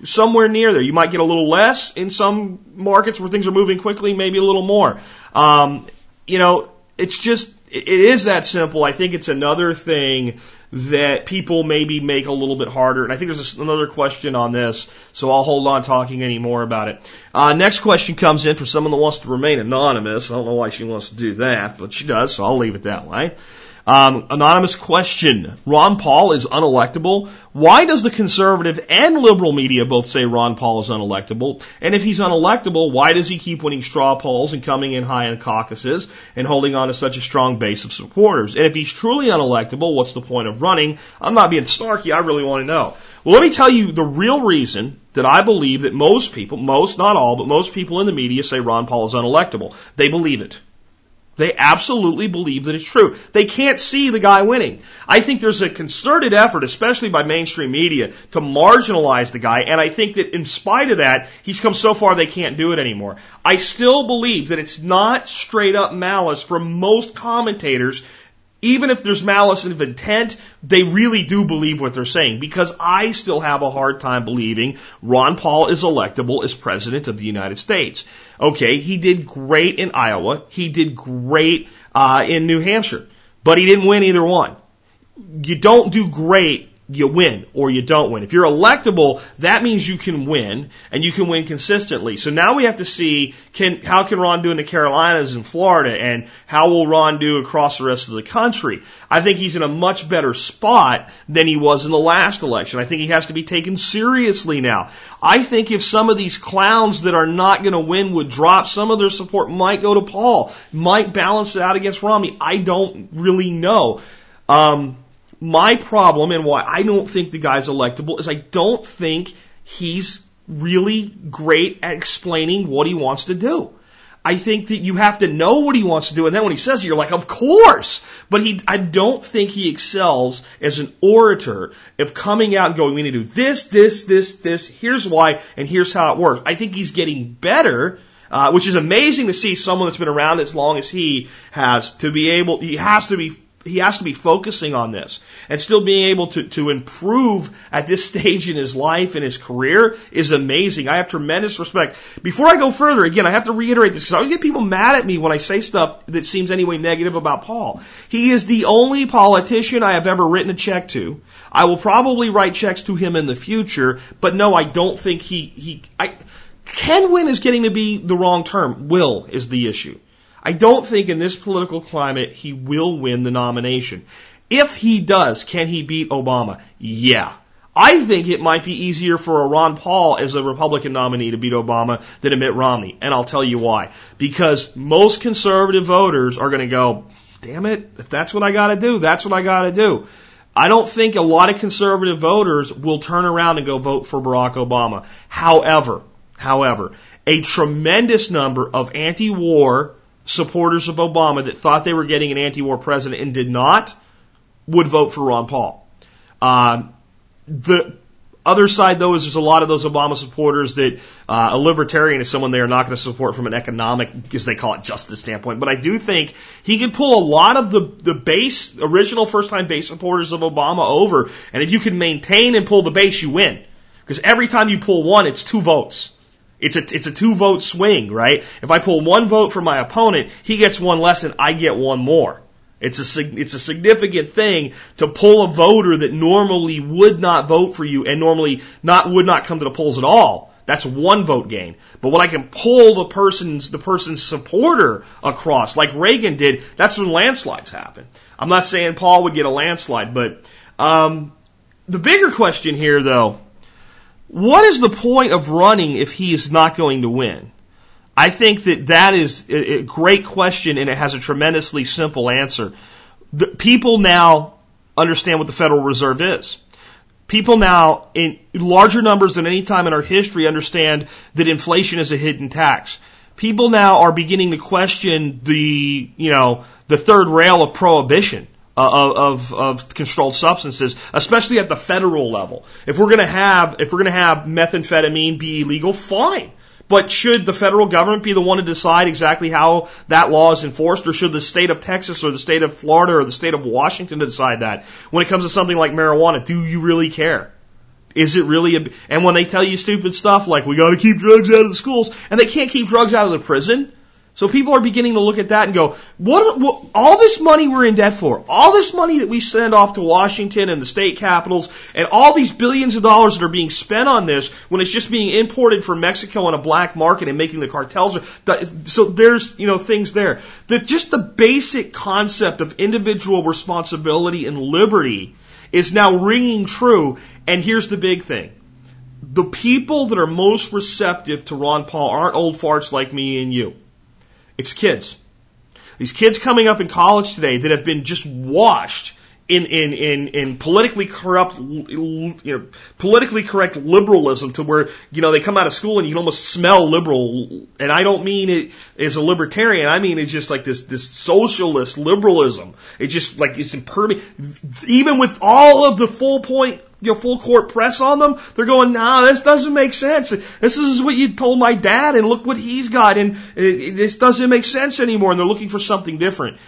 Somewhere near there. You might get a little less in some markets where things are moving quickly, maybe a little more. Um, you know, it's just, it is that simple. I think it's another thing that people maybe make a little bit harder. And I think there's another question on this, so I'll hold on talking any more about it. Uh, next question comes in from someone that wants to remain anonymous. I don't know why she wants to do that, but she does, so I'll leave it that way. Um, anonymous question. Ron Paul is unelectable. Why does the conservative and liberal media both say Ron Paul is unelectable? And if he's unelectable, why does he keep winning straw polls and coming in high in caucuses and holding on to such a strong base of supporters? And if he's truly unelectable, what's the point of running? I'm not being snarky. I really want to know. Well, let me tell you the real reason that I believe that most people, most, not all, but most people in the media say Ron Paul is unelectable. They believe it. They absolutely believe that it's true. They can't see the guy winning. I think there's a concerted effort, especially by mainstream media, to marginalize the guy, and I think that in spite of that, he's come so far they can't do it anymore. I still believe that it's not straight-up malice for most commentators. Even if there's malice of intent, they really do believe what they're saying, because I still have a hard time believing Ron Paul is electable as president of the United States. Okay, he did great in Iowa. He did great uh, in New Hampshire, but he didn't win either one. You don't do great, you win, or you don't win. If you're electable, that means you can win, and you can win consistently. So now we have to see, can, how can Ron do in the Carolinas and Florida, and how will Ron do across the rest of the country? I think he's in a much better spot than he was in the last election. I think he has to be taken seriously now. I think if some of these clowns that are not going to win would drop, some of their support might go to Paul, might balance it out against Romney. I don't really know. Um... My problem and why I don't think the guy's electable is I don't think he's really great at explaining what he wants to do. I think that you have to know what he wants to do, and then when he says it, you're like, of course! But he, I don't think he excels as an orator of coming out and going, we need to do this, this, this, this, here's why, and here's how it works. I think he's getting better, uh, which is amazing to see someone that's been around as long as he has to be able, he has to be He has to be focusing on this, and still being able to, to improve at this stage in his life and his career is amazing. I have tremendous respect. Before I go further, again, I have to reiterate this because I always get people mad at me when I say stuff that seems anyway negative about Paul. He is the only politician I have ever written a check to. I will probably write checks to him in the future, but no, I don't think he, he, I, can win is getting to be the wrong term. Will is the issue. I don't think in this political climate he will win the nomination. If he does, can he beat Obama? Yeah. I think it might be easier for a Ron Paul as a Republican nominee to beat Obama than a Mitt Romney, and I'll tell you why. Because most conservative voters are going to go, damn it, if that's what I got to do, that's what I got to do. I don't think a lot of conservative voters will turn around and go vote for Barack Obama. However, however, a tremendous number of anti-war supporters of Obama that thought they were getting an anti-war president and did not would vote for Ron Paul. Uh, the other side, though, is there's a lot of those Obama supporters that uh, a libertarian is someone they are not going to support from an economic, as they call it, justice standpoint. But I do think he can pull a lot of the, the base, original first-time base supporters of Obama over. And if you can maintain and pull the base, you win. Because every time you pull one, it's two votes. It's a, it's a two vote swing, right? If I pull one vote for my opponent, he gets one less and I get one more. It's a, it's a significant thing to pull a voter that normally would not vote for you and normally not, would not come to the polls at all. That's one vote gain. But when I can pull the person's, the person's supporter across, like Reagan did, that's when landslides happen. I'm not saying Paul would get a landslide, but, um, the bigger question here though, what is the point of running if he is not going to win? I think that that is a great question, and it has a tremendously simple answer. The people now understand what the Federal Reserve is. People now, in larger numbers than any time in our history, understand that inflation is a hidden tax. People now are beginning to question the, you know, the third rail of prohibition. Uh, of, of controlled substances, especially at the federal level. If we're going to have, if we're going to have methamphetamine be illegal, fine. But should the federal government be the one to decide exactly how that law is enforced, or should the state of Texas or the state of Florida or the state of Washington decide that? When it comes to something like marijuana, do you really care? Is it really a, and when they tell you stupid stuff like, we got to keep drugs out of the schools, and they can't keep drugs out of the prison, So people are beginning to look at that and go, what, what, all this money we're in debt for, all this money that we send off to Washington and the state capitals, and all these billions of dollars that are being spent on this when it's just being imported from Mexico on a black market and making the cartels. So there's, you know, things there. The, just the basic concept of individual responsibility and liberty is now ringing true. And here's the big thing. The people that are most receptive to Ron Paul aren't old farts like me and you. It's kids. These kids coming up in college today that have been just washed in in in, in politically corrupt, you know, politically correct liberalism to where, you know, they come out of school and you can almost smell liberal. And I don't mean it as a libertarian. I mean it's just like this this socialist liberalism. It's just like it's impermeable. Even with all of the full point. You know, full court press on them, they're going, nah, this doesn't make sense. This is what you told my dad, and look what he's got, and this doesn't make sense anymore, and they're looking for something different.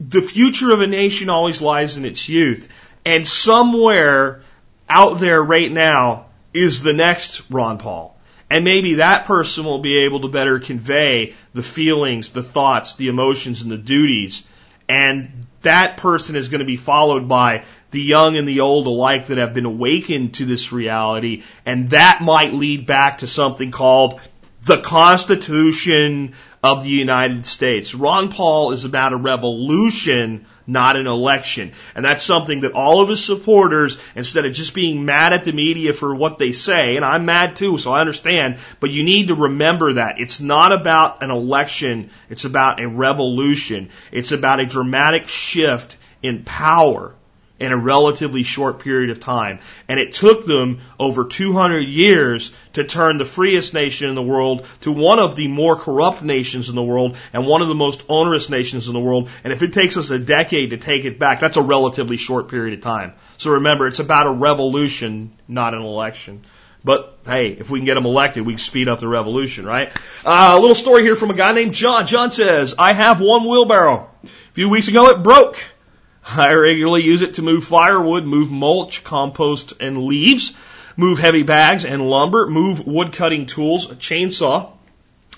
The future of a nation always lies in its youth, and somewhere out there right now is the next Ron Paul, and maybe that person will be able to better convey the feelings, the thoughts, the emotions, and the duties, and that person is going to be followed by the young and the old alike that have been awakened to this reality, and that might lead back to something called the Constitution of the United States. Ron Paul is about a revolution, not an election. And that's something that all of his supporters, instead of just being mad at the media for what they say, and I'm mad too, so I understand, but you need to remember that. It's not about an election, it's about a revolution. It's about a dramatic shift in power in a relatively short period of time. And it took them over two hundred years to turn the freest nation in the world to one of the more corrupt nations in the world and one of the most onerous nations in the world. And if it takes us a decade to take it back, that's a relatively short period of time. So remember, it's about a revolution, not an election. But, hey, if we can get them elected, we can speed up the revolution, right? Uh, a little story here from a guy named John. John says, I have one wheelbarrow. A few weeks ago, it broke. I regularly use it to move firewood, move mulch, compost, and leaves, move heavy bags and lumber, move wood-cutting tools, a chainsaw,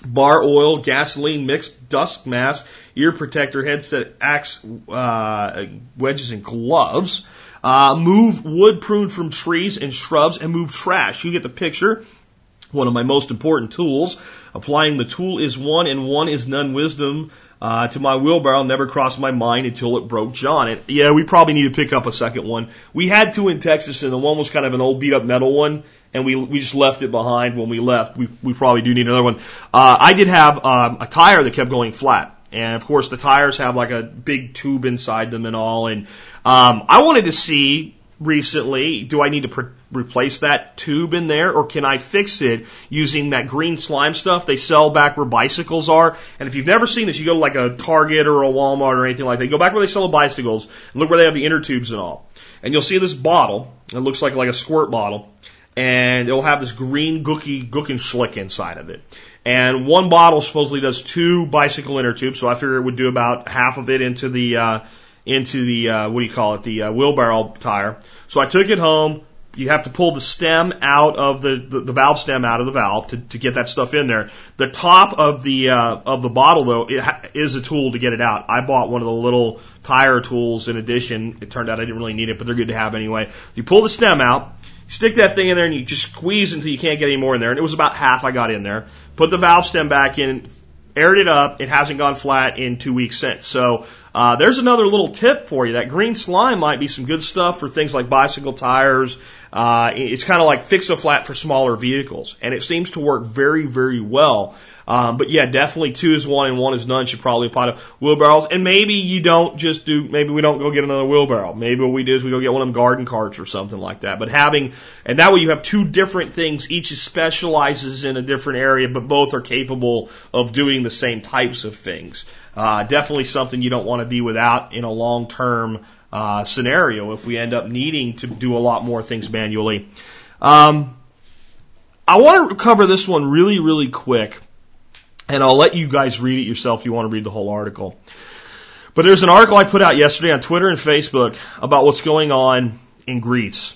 bar oil, gasoline, mixed dust mask, ear protector, headset, axe, uh, wedges, and gloves. Uh, move wood pruned from trees and shrubs, and move trash. You get the picture. One of my most important tools. Applying the tool is one and one is none wisdom uh, to my wheelbarrow never crossed my mind until it broke John. And yeah, we probably need to pick up a second one. We had two in Texas, and the one was kind of an old beat up metal one, and we we just left it behind when we left. We we probably do need another one. Uh, I did have um, a tire that kept going flat, and of course the tires have like a big tube inside them and all. And um, I wanted to see. Recently, do I need to pre- replace that tube in there, or can I fix it using that green slime stuff they sell back where bicycles are? And if you've never seen this, you go to like a Target or a Walmart or anything like that. You go back where they sell the bicycles and look where they have the inner tubes and all. And you'll see this bottle. It looks like like a squirt bottle, and it'll have this green gooky gookin schlick inside of it. And one bottle supposedly does two bicycle inner tubes, so I figure it would do about half of it into the. Uh, into the, uh, what do you call it, the uh, wheelbarrow tire. So I took it home. You have to pull the stem out of the, the, the valve stem out of the valve to, to get that stuff in there. The top of the uh, of the bottle, though, it ha- is a tool to get it out. I bought one of the little tire tools in addition. It turned out I didn't really need it, but they're good to have anyway. You pull the stem out, stick that thing in there, and you just squeeze until you can't get any more in there. And it was about half I got in there. Put the valve stem back in, aired it up. It hasn't gone flat in two weeks since. So... Uh, there's another little tip for you. That green slime might be some good stuff for things like bicycle tires. Uh, it's kind of like Fix-A-Flat for smaller vehicles, and it seems to work very, very well. Um, but yeah, definitely two is one and one is none should probably apply to wheelbarrows. And maybe you don't just do, maybe we don't go get another wheelbarrow. Maybe what we do is we go get one of them garden carts or something like that. But having, and that way you have two different things. Each specializes in a different area, but both are capable of doing the same types of things. Uh, definitely something you don't want to be without in a long-term uh, scenario if we end up needing to do a lot more things manually. Um, I want to cover this one really, really quick, and I'll let you guys read it yourself if you want to read the whole article. But there's an article I put out yesterday on Twitter and Facebook about what's going on in Greece.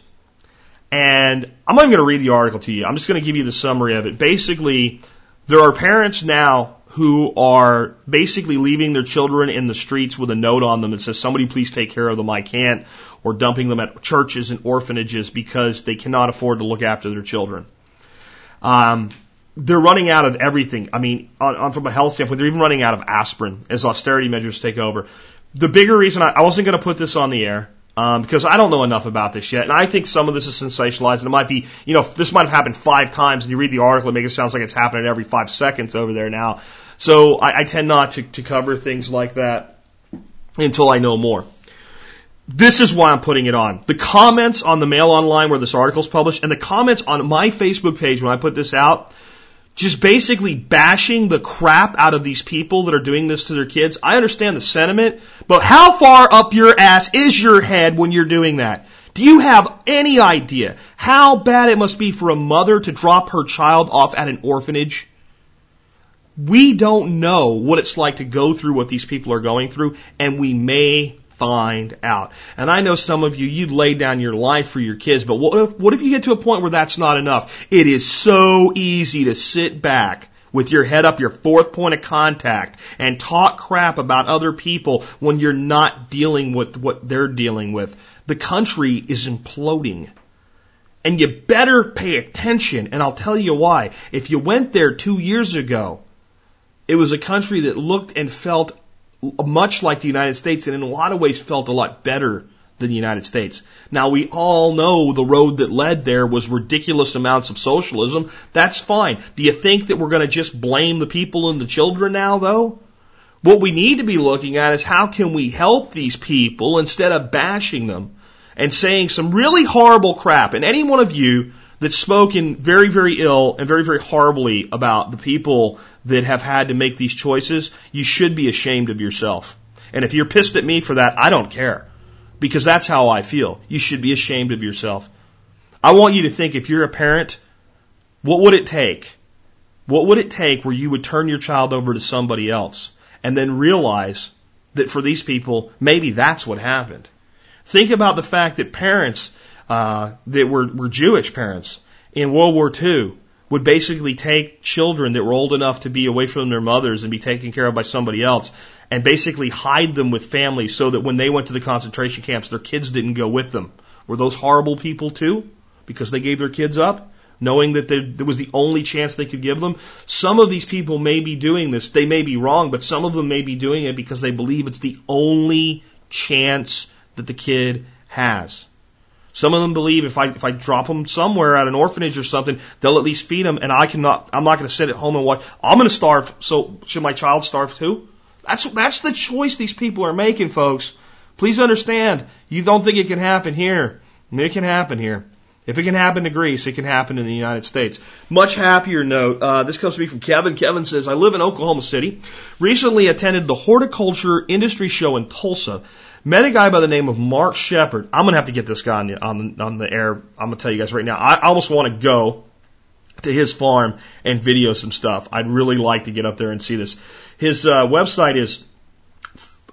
And I'm not even going to read the article to you. I'm just going to give you the summary of it. Basically, there are parents now who are basically leaving their children in the streets with a note on them that says, somebody please take care of them, I can't, or dumping them at churches and orphanages because they cannot afford to look after their children. Um, they're running out of everything. I mean, on, on, from a health standpoint, they're even running out of aspirin as austerity measures take over. The bigger reason, I, I wasn't going to put this on the air, um, because I don't know enough about this yet, and I think some of this is sensationalized, and it might be, you know, this might have happened five times, and you read the article, it makes it sound like it's happening every five seconds over there now. So I, I tend not to, to cover things like that until I know more. This is why I'm putting it on. The comments on the Mail Online where this article's published and the comments on my Facebook page when I put this out, just basically bashing the crap out of these people that are doing this to their kids. I understand the sentiment, but how far up your ass is your head when you're doing that? Do you have any idea how bad it must be for a mother to drop her child off at an orphanage? We don't know what it's like to go through what these people are going through, and we may find out. And I know some of you, you'd lay down your life for your kids, but what if, what if you get to a point where that's not enough? It is so easy to sit back with your head up your fourth point of contact and talk crap about other people when you're not dealing with what they're dealing with. The country is imploding. And you better pay attention, and I'll tell you why. If you went there two years ago, it was a country that looked and felt much like the United States, and in a lot of ways felt a lot better than the United States. Now, we all know the road that led there was ridiculous amounts of socialism. That's fine. Do you think that we're going to just blame the people and the children now, though? What we need to be looking at is how can we help these people instead of bashing them and saying some really horrible crap. And any one of you that's spoken very, very ill and very, very horribly about the people that have had to make these choices, you should be ashamed of yourself. And if you're pissed at me for that, I don't care, because that's how I feel. You should be ashamed of yourself. I want you to think, if you're a parent, what would it take? What would it take where you would turn your child over to somebody else and then realize that for these people, maybe that's what happened? Think about the fact that parents Uh, that were, were Jewish parents in World War Two would basically take children that were old enough to be away from their mothers and be taken care of by somebody else and basically hide them with family so that when they went to the concentration camps, their kids didn't go with them. Were those horrible people too? Because they gave their kids up, knowing that there was the only chance they could give them? Some of these people may be doing this. They may be wrong, but some of them may be doing it because they believe it's the only chance that the kid has. Some of them believe if I if I drop them somewhere at an orphanage or something, they'll at least feed them, and I cannot. I'm not going to sit at home and watch. I'm going to starve. So should my child starve too? That's that's the choice these people are making, folks. Please understand. You don't think it can happen here? It can happen here. If it can happen to Greece, it can happen in the United States. Much happier note, uh, this comes to me from Kevin. Kevin says, I live in Oklahoma City. Recently attended the Horticulture Industry Show in Tulsa. Met a guy by the name of Mark Shepard. I'm going to have to get this guy on the, on the, on the air. I'm going to tell you guys right now. I almost want to go to his farm and video some stuff. I'd really like to get up there and see this. His uh, website is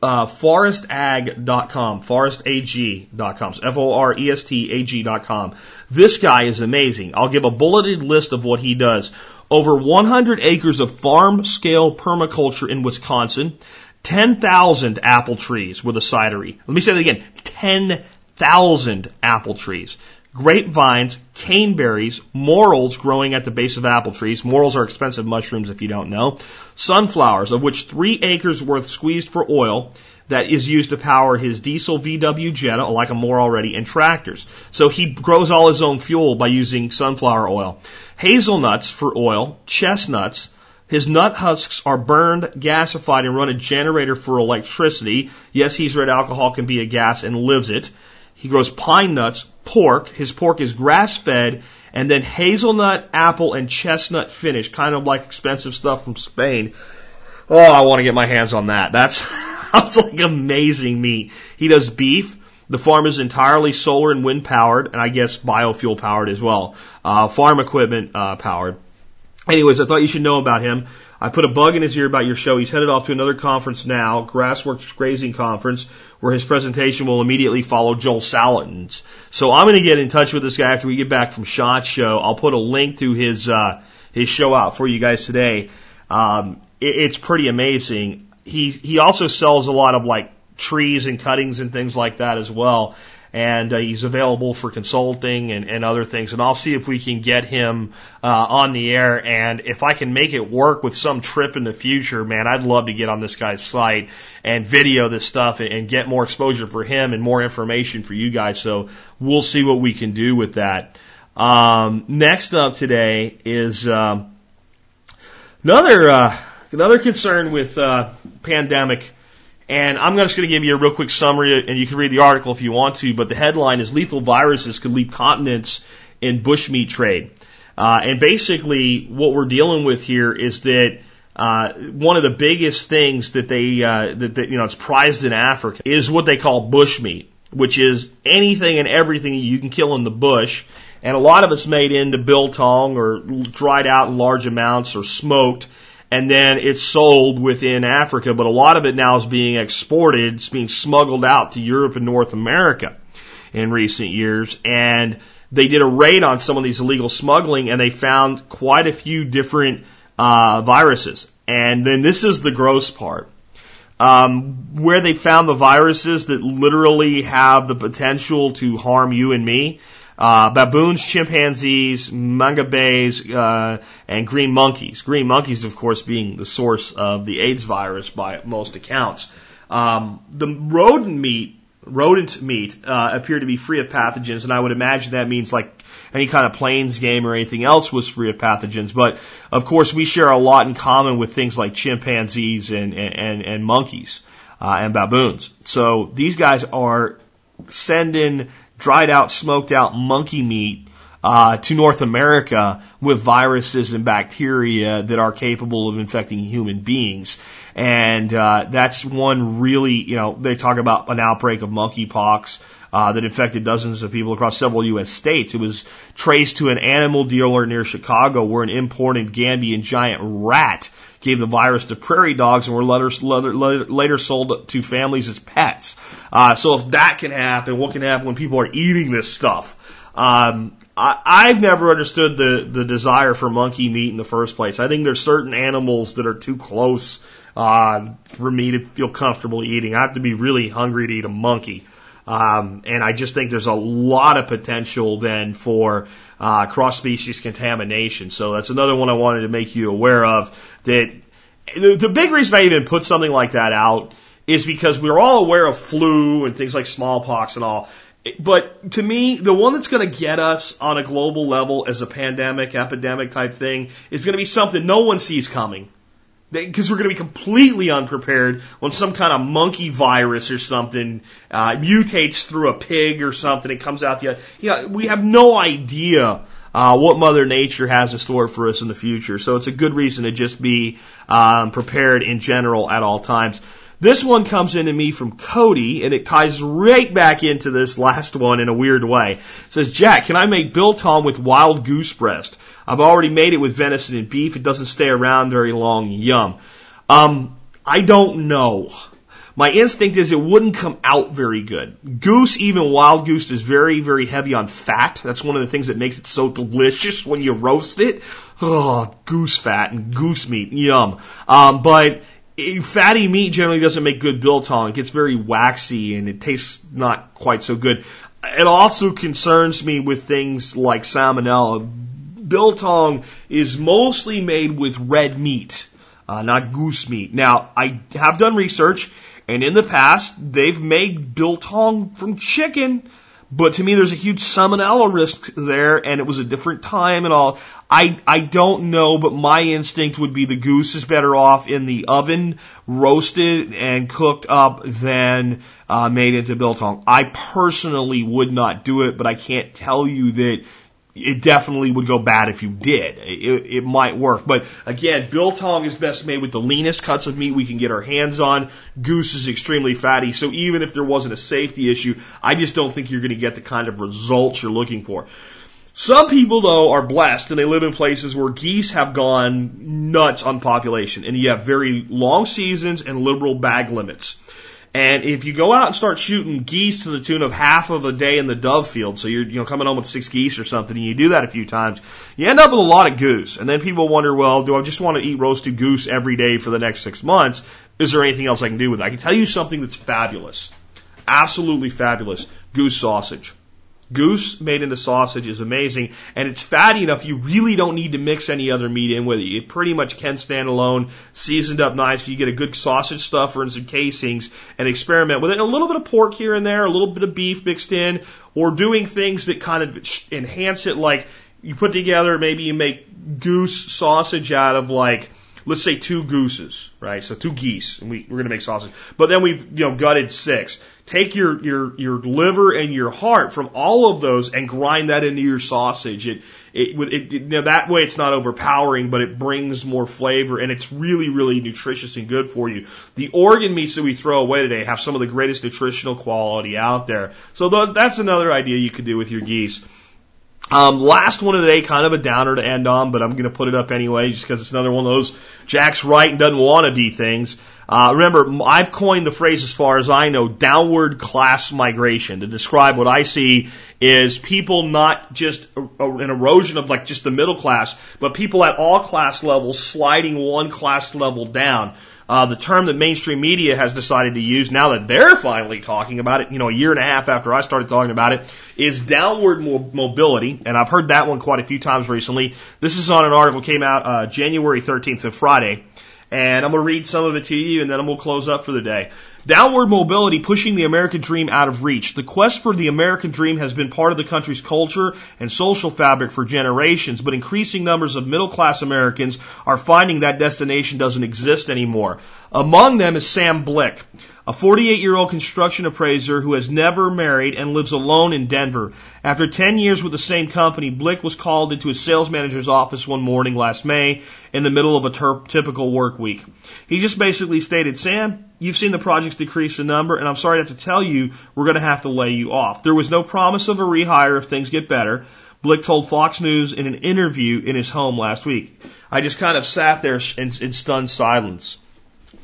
Uh, forestag dot com, forestag dot com, so F O R E S T A G dot com. This guy is amazing. I'll give a bulleted list of what he does. Over one hundred acres of farm-scale permaculture in Wisconsin, ten thousand apple trees with a cidery. Let me say that again, ten thousand apple trees. Grapevines, caneberries, morels growing at the base of apple trees. Morels are expensive mushrooms if you don't know. Sunflowers, of which three acres worth squeezed for oil that is used to power his diesel V W Jetta, like a more already, and tractors. So he grows all his own fuel by using sunflower oil. Hazelnuts for oil, chestnuts. His nut husks are burned, gasified, and run a generator for electricity. Yes, he's read alcohol can be a gas and lives it. He grows pine nuts, pork. His pork is grass-fed, and then hazelnut, apple, and chestnut finish, kind of like expensive stuff from Spain. Oh, I want to get my hands on that. That's, that's like amazing meat. He does beef. The farm is entirely solar and wind-powered, and I guess biofuel-powered as well, uh, farm equipment-powered. Uh, Anyways, I thought you should know about him. I put a bug in his ear about your show. He's headed off to another conference now, Grassworks Grazing Conference, where his presentation will immediately follow Joel Salatin's. So I'm going to get in touch with this guy after we get back from SHOT Show. I'll put a link to his uh, his show out for you guys today. Um, it's pretty amazing. He he also sells a lot of like trees and cuttings and things like that as well. And uh, he's available for consulting and, and other things. And I'll see if we can get him uh, on the air. And if I can make it work with some trip in the future, man, I'd love to get on this guy's site and video this stuff and, and get more exposure for him and more information for you guys. So we'll see what we can do with that. Um, next up today is um, another uh, another concern with uh, pandemic. And I'm just going to give you a real quick summary, and you can read the article if you want to, but the headline is Lethal Viruses Could Leap Continents in Bushmeat Trade. Uh, and basically what we're dealing with here is that uh, one of the biggest things that they, uh, that, that, you know, it's prized in Africa is what they call bushmeat, which is anything and everything you can kill in the bush. And a lot of it's made into biltong or dried out in large amounts or smoked. And then it's sold within Africa, but a lot of it now is being exported, it's being smuggled out to Europe and North America in recent years. And they did a raid on some of these illegal smuggling, and they found quite a few different uh viruses. And then this is the gross part. Um where they found the viruses that literally have the potential to harm you and me, Uh, baboons, chimpanzees, mangabeys, uh, and green monkeys. Green monkeys, of course, being the source of the AIDS virus by most accounts. Um, the rodent meat, rodent meat, uh, appeared to be free of pathogens, and I would imagine that means like any kind of plains game or anything else was free of pathogens. But of course, we share a lot in common with things like chimpanzees and, and, and monkeys, uh, and baboons. So these guys are sending dried out, smoked out monkey meat uh, to North America with viruses and bacteria that are capable of infecting human beings. And uh, that's one really, you know, they talk about an outbreak of monkeypox uh, that infected dozens of people across several U S states. It was traced to an animal dealer near Chicago where an imported Gambian giant rat gave the virus to prairie dogs and were later, later, later sold to families as pets. Uh, so if that can happen, what can happen when people are eating this stuff? Um, I, I've never understood the, the desire for monkey meat in the first place. I think there's certain animals that are too close uh, for me to feel comfortable eating. I have to be really hungry to eat a monkey. Um, and I just think there's a lot of potential then for uh, cross-species contamination. So that's another one I wanted to make you aware of. That the, the big reason I even put something like that out is because we're all aware of flu and things like smallpox and all. But to me, the one that's going to get us on a global level as a pandemic, epidemic type thing is going to be something no one sees coming. Because we're going to be completely unprepared when some kind of monkey virus or something uh, mutates through a pig or something. It comes out the other. You know, we have no idea uh, what Mother Nature has in store for us in the future. So it's a good reason to just be um, prepared in general at all times. This one comes into me from Cody, and it ties right back into this last one in a weird way. It says, Jack, can I make biltong with wild goose breast? I've already made it with venison and beef. It doesn't stay around very long. Yum. Um, I don't know. My instinct is it wouldn't come out very good. Goose, even wild goose, is very, very heavy on fat. That's one of the things that makes it so delicious when you roast it. Oh, goose fat and goose meat. Yum. Um, but... fatty meat generally doesn't make good biltong. It gets very waxy and it tastes not quite so good. It also concerns me with things like salmonella. Biltong is mostly made with red meat, uh, not goose meat. Now, I have done research, and in the past, they've made biltong from chicken. But to me, there's a huge salmonella risk there, and it was a different time and all. I I don't know, but my instinct would be the goose is better off in the oven, roasted and cooked up, than uh, made into biltong. I personally would not do it, but I can't tell you that it definitely would go bad if you did. It, it might work. But again, biltong is best made with the leanest cuts of meat we can get our hands on. Goose is extremely fatty, so even if there wasn't a safety issue, I just don't think you're going to get the kind of results you're looking for. Some people, though, are blessed, and they live in places where geese have gone nuts on population, and you have very long seasons and liberal bag limits. And if you go out and start shooting geese to the tune of half of a day in the dove field, so you're you know coming home with six geese or something, and you do that a few times, you end up with a lot of goose. And then people wonder, well, do I just want to eat roasted goose every day for the next six months? Is there anything else I can do with it? I can tell you something that's fabulous, absolutely fabulous, goose sausage. Goose made into sausage is amazing, and it's fatty enough you really don't need to mix any other meat in with it. It pretty much can stand alone, seasoned up nice. You get a good sausage stuffer and some casings and experiment with it. And a little bit of pork here and there, a little bit of beef mixed in, or doing things that kind of enhance it, like you put together, maybe you make goose sausage out of, like, let's say two gooses, right? So two geese, and we, we're going to make sausage. But then we've, you know, gutted six. Take your, your, your liver and your heart from all of those and grind that into your sausage. It, it, it, it now that way it's not overpowering, but it brings more flavor, and it's really, really nutritious and good for you. The organ meats that we throw away today have some of the greatest nutritional quality out there. So th- that's another idea you could do with your geese. Um, last one of the day, kind of a downer to end on, but I'm going to put it up anyway just because it's another one of those Jack's right and doesn't want to be things. Uh, remember, I've coined the phrase, as far as I know, downward class migration to describe what I see is people not just a, a, an erosion of like just the middle class, but people at all class levels sliding one class level down. Uh, the term that mainstream media has decided to use now that they're finally talking about it, you know, a year and a half after I started talking about it, is downward mo- mobility. And I've heard that one quite a few times recently. This is on an article that came out uh, January thirteenth, so Friday. And I'm going to read some of it to you, and then I'm going to close up for the day. Downward mobility, pushing the American dream out of reach. The quest for the American dream has been part of the country's culture and social fabric for generations, but increasing numbers of middle-class Americans are finding that destination doesn't exist anymore. Among them is Sam Blick, a forty-eight-year-old construction appraiser who has never married and lives alone in Denver. After ten years with the same company, Blick was called into his sales manager's office one morning last May in the middle of a ter- typical work week. He just basically stated, "Sam, you've seen the projects decrease in number, and I'm sorry to have to tell you we're going to have to lay you off." There was no promise of a rehire if things get better, Blick told Fox News in an interview in his home last week. "I just kind of sat there in, in stunned silence."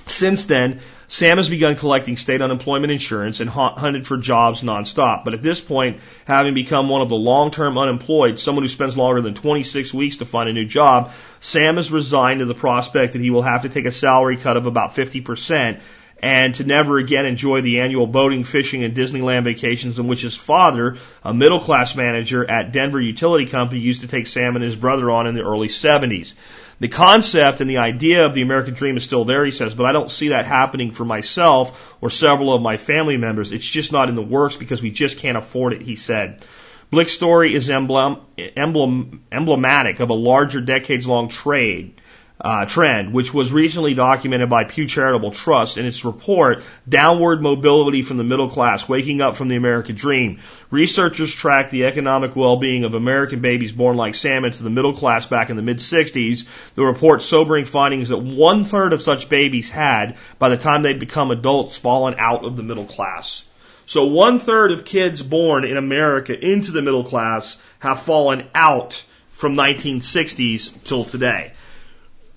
Since then, Sam has begun collecting state unemployment insurance and hunted for jobs nonstop. But at this point, having become one of the long-term unemployed, someone who spends longer than twenty-six weeks to find a new job, Sam has resigned to the prospect that he will have to take a salary cut of about fifty percent and to never again enjoy the annual boating, fishing, and Disneyland vacations in which his father, a middle-class manager at Denver utility company, used to take Sam and his brother on in the early seventies. The concept and the idea of the American dream is still there, he says, but I don't see that happening for myself or several of my family members. It's just not in the works because we just can't afford it, he said. Blick's story is emblem, emblem, emblematic of a larger decades-long trade. Uh, trend, which was recently documented by Pew Charitable Trust in its report, Downward Mobility from the Middle Class, Waking Up from the American Dream. Researchers tracked the economic well-being of American babies born like Sam into the middle class back in the mid-sixties. The report's sobering findings that one-third of such babies had, by the time they'd become adults, fallen out of the middle class. So one-third of kids born in America into the middle class have fallen out from nineteen sixties till today.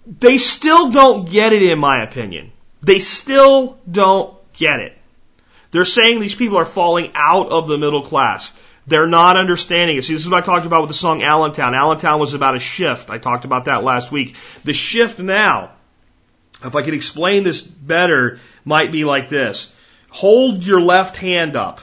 They still don't get it, in my opinion. They still don't get it. They're saying these people are falling out of the middle class. They're not understanding it. See, this is what I talked about with the song Allentown. Allentown was about a shift. I talked about that last week. The shift now, if I could explain this better, might be like this. Hold your left hand up.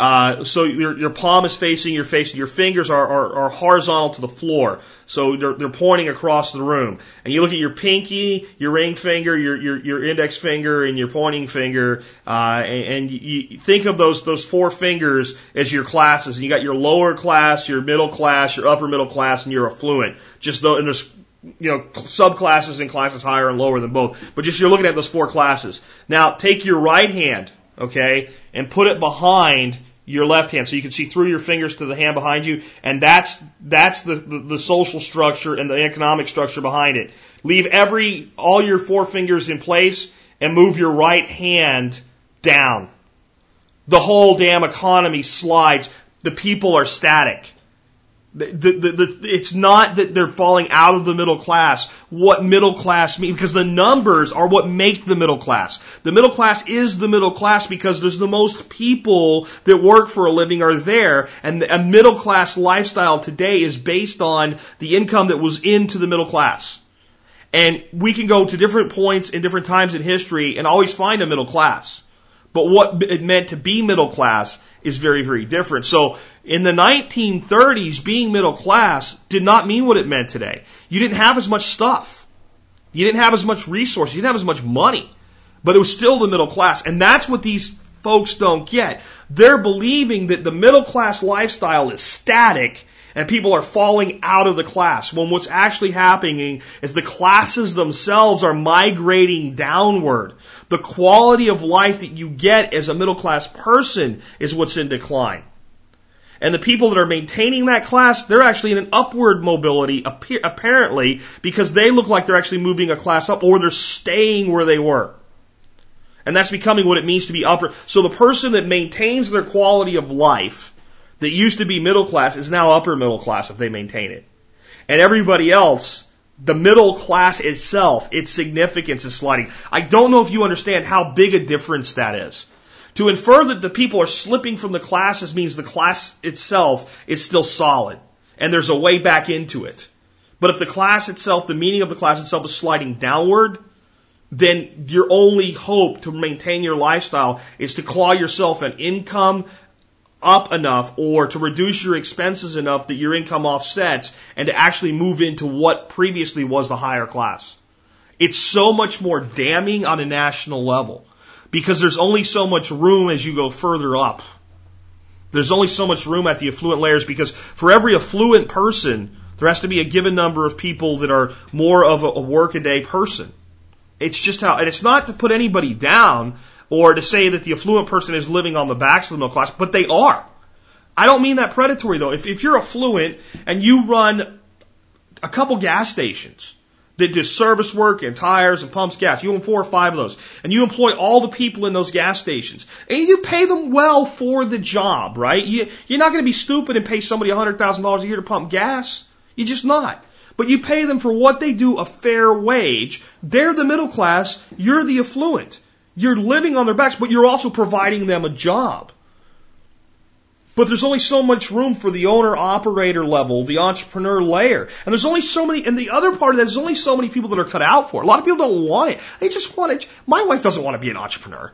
Uh, so your, your palm is facing your face, and your fingers are, are, are horizontal to the floor. So they're, they're pointing across the room. And you look at your pinky, your ring finger, your, your, your index finger, and your pointing finger, uh, and, and you think of those, those four fingers as your classes. And you got your lower class, your middle class, your upper middle class, and your affluent. Just though, and there's, you know, subclasses and classes higher and lower than both. But just you're looking at those four classes. Now take your right hand, okay, and put it behind your left hand, so you can see through your fingers to the hand behind you, and that's that's the, the, the social structure and the economic structure behind it. Leave every all your four fingers in place and move your right hand down. The whole damn economy slides. The people are static. The, the, the, it's not that they're falling out of the middle class. What middle class means, because the numbers are what make the middle class. The middle class is the middle class because there's the most people that work for a living are there, and a middle class lifestyle today is based on the income that was into the middle class. And we can go to different points in different times in history and always find a middle class. But what it meant to be middle class is very, very different. So in the nineteen thirties, being middle class did not mean what it meant today. You didn't have as much stuff. You didn't have as much resources. You didn't have as much money. But it was still the middle class. And that's what these folks don't get. They're believing that the middle class lifestyle is static and people are falling out of the class, when what's actually happening is the classes themselves are migrating downward. The quality of life that you get as a middle class person is what's in decline. And the people that are maintaining that class, they're actually in an upward mobility, apparently, because they look like they're actually moving a class up, or they're staying where they were. And that's becoming what it means to be upper. So the person that maintains their quality of life that used to be middle class is now upper middle class if they maintain it. And everybody else, the middle class itself, its significance is sliding. I don't know if you understand how big a difference that is. To infer that the people are slipping from the classes means the class itself is still solid and there's a way back into it. But if the class itself, the meaning of the class itself is sliding downward, then your only hope to maintain your lifestyle is to claw yourself an income up enough, or to reduce your expenses enough that your income offsets, and to actually move into what previously was the higher class. It's so much more damning on a national level because there's only so much room as you go further up. There's only so much room at the affluent layers, because for every affluent person, there has to be a given number of people that are more of a, a work-a-day person. It's just how, and it's not to put anybody down, or to say that the affluent person is living on the backs of the middle class, but they are. I don't mean that predatory, though. If, if you're affluent and you run a couple gas stations that do service work and tires and pumps gas, you own four or five of those, and you employ all the people in those gas stations, and you pay them well for the job, right? You, you're not going to be stupid and pay somebody one hundred thousand dollars a year to pump gas. You're just not. But you pay them for what they do, a fair wage. They're the middle class. You're the affluent. You're living on their backs, but you're also providing them a job. But there's only so much room for the owner-operator level, the entrepreneur layer. And there's only so many, and the other part of that is there's only so many people that are cut out for it. A lot of people don't want it. They just want it. My wife doesn't want to be an entrepreneur.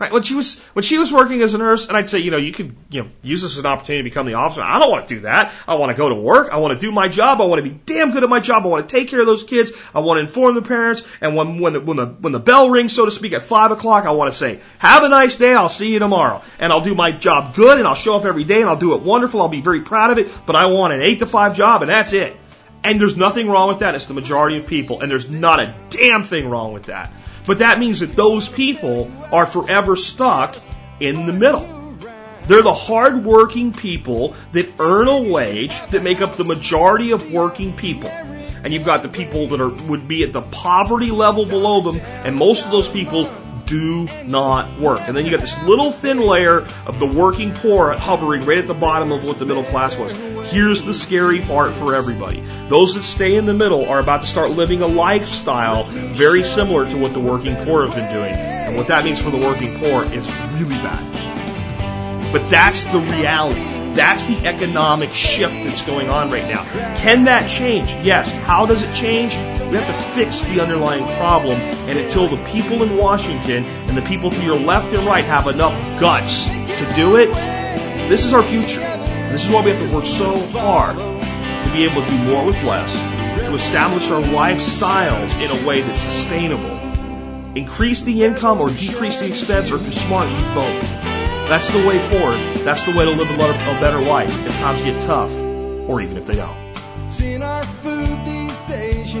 Right? When she was, when she was working as a nurse, and I'd say, you know, you could, you know, use this as an opportunity to become the officer. I don't want to do that. I want to go to work. I want to do my job. I want to be damn good at my job. I want to take care of those kids. I want to inform the parents. And when, when, when the, when the bell rings, so to speak, at five o'clock, I want to say, have a nice day. I'll see you tomorrow. And I'll do my job good, and I'll show up every day, and I'll do it wonderful. I'll be very proud of it, but I want an eight to five job, and that's it. And there's nothing wrong with that. It's the majority of people, and there's not a damn thing wrong with that. But that means that those people are forever stuck in the middle. They're the hard-working people that earn a wage that make up the majority of working people. And you've got the people that are would be at the poverty level below them, and most of those people do not work. And then you got this little thin layer of the working poor hovering right at the bottom of what the middle class was. Here's the scary part for everybody. Those that stay in the middle are about to start living a lifestyle very similar to what the working poor have been doing. And what that means for the working poor is really bad. But that's the reality. That's the economic shift that's going on right now. Can that change? Yes. How does it change? We have to fix the underlying problem. And until the people in Washington and the people to your left and right have enough guts to do it, this is our future. This is why we have to work so hard to be able to do more with less, to establish our lifestyles in a way that's sustainable. Increase the income or decrease the expense, or be smart and do both. That's the way forward. That's the way to live a better life if times get tough, or even if they don't. It's in our food these days, you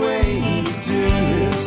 way to do this.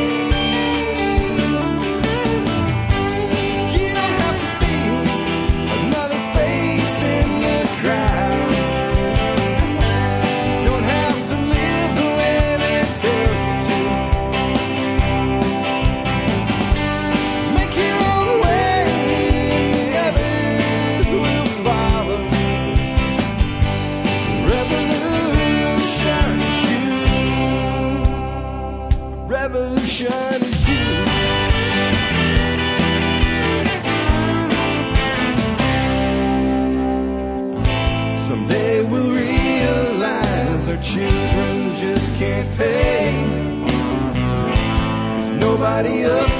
Someday we'll realize our children just can't pay. There's nobody up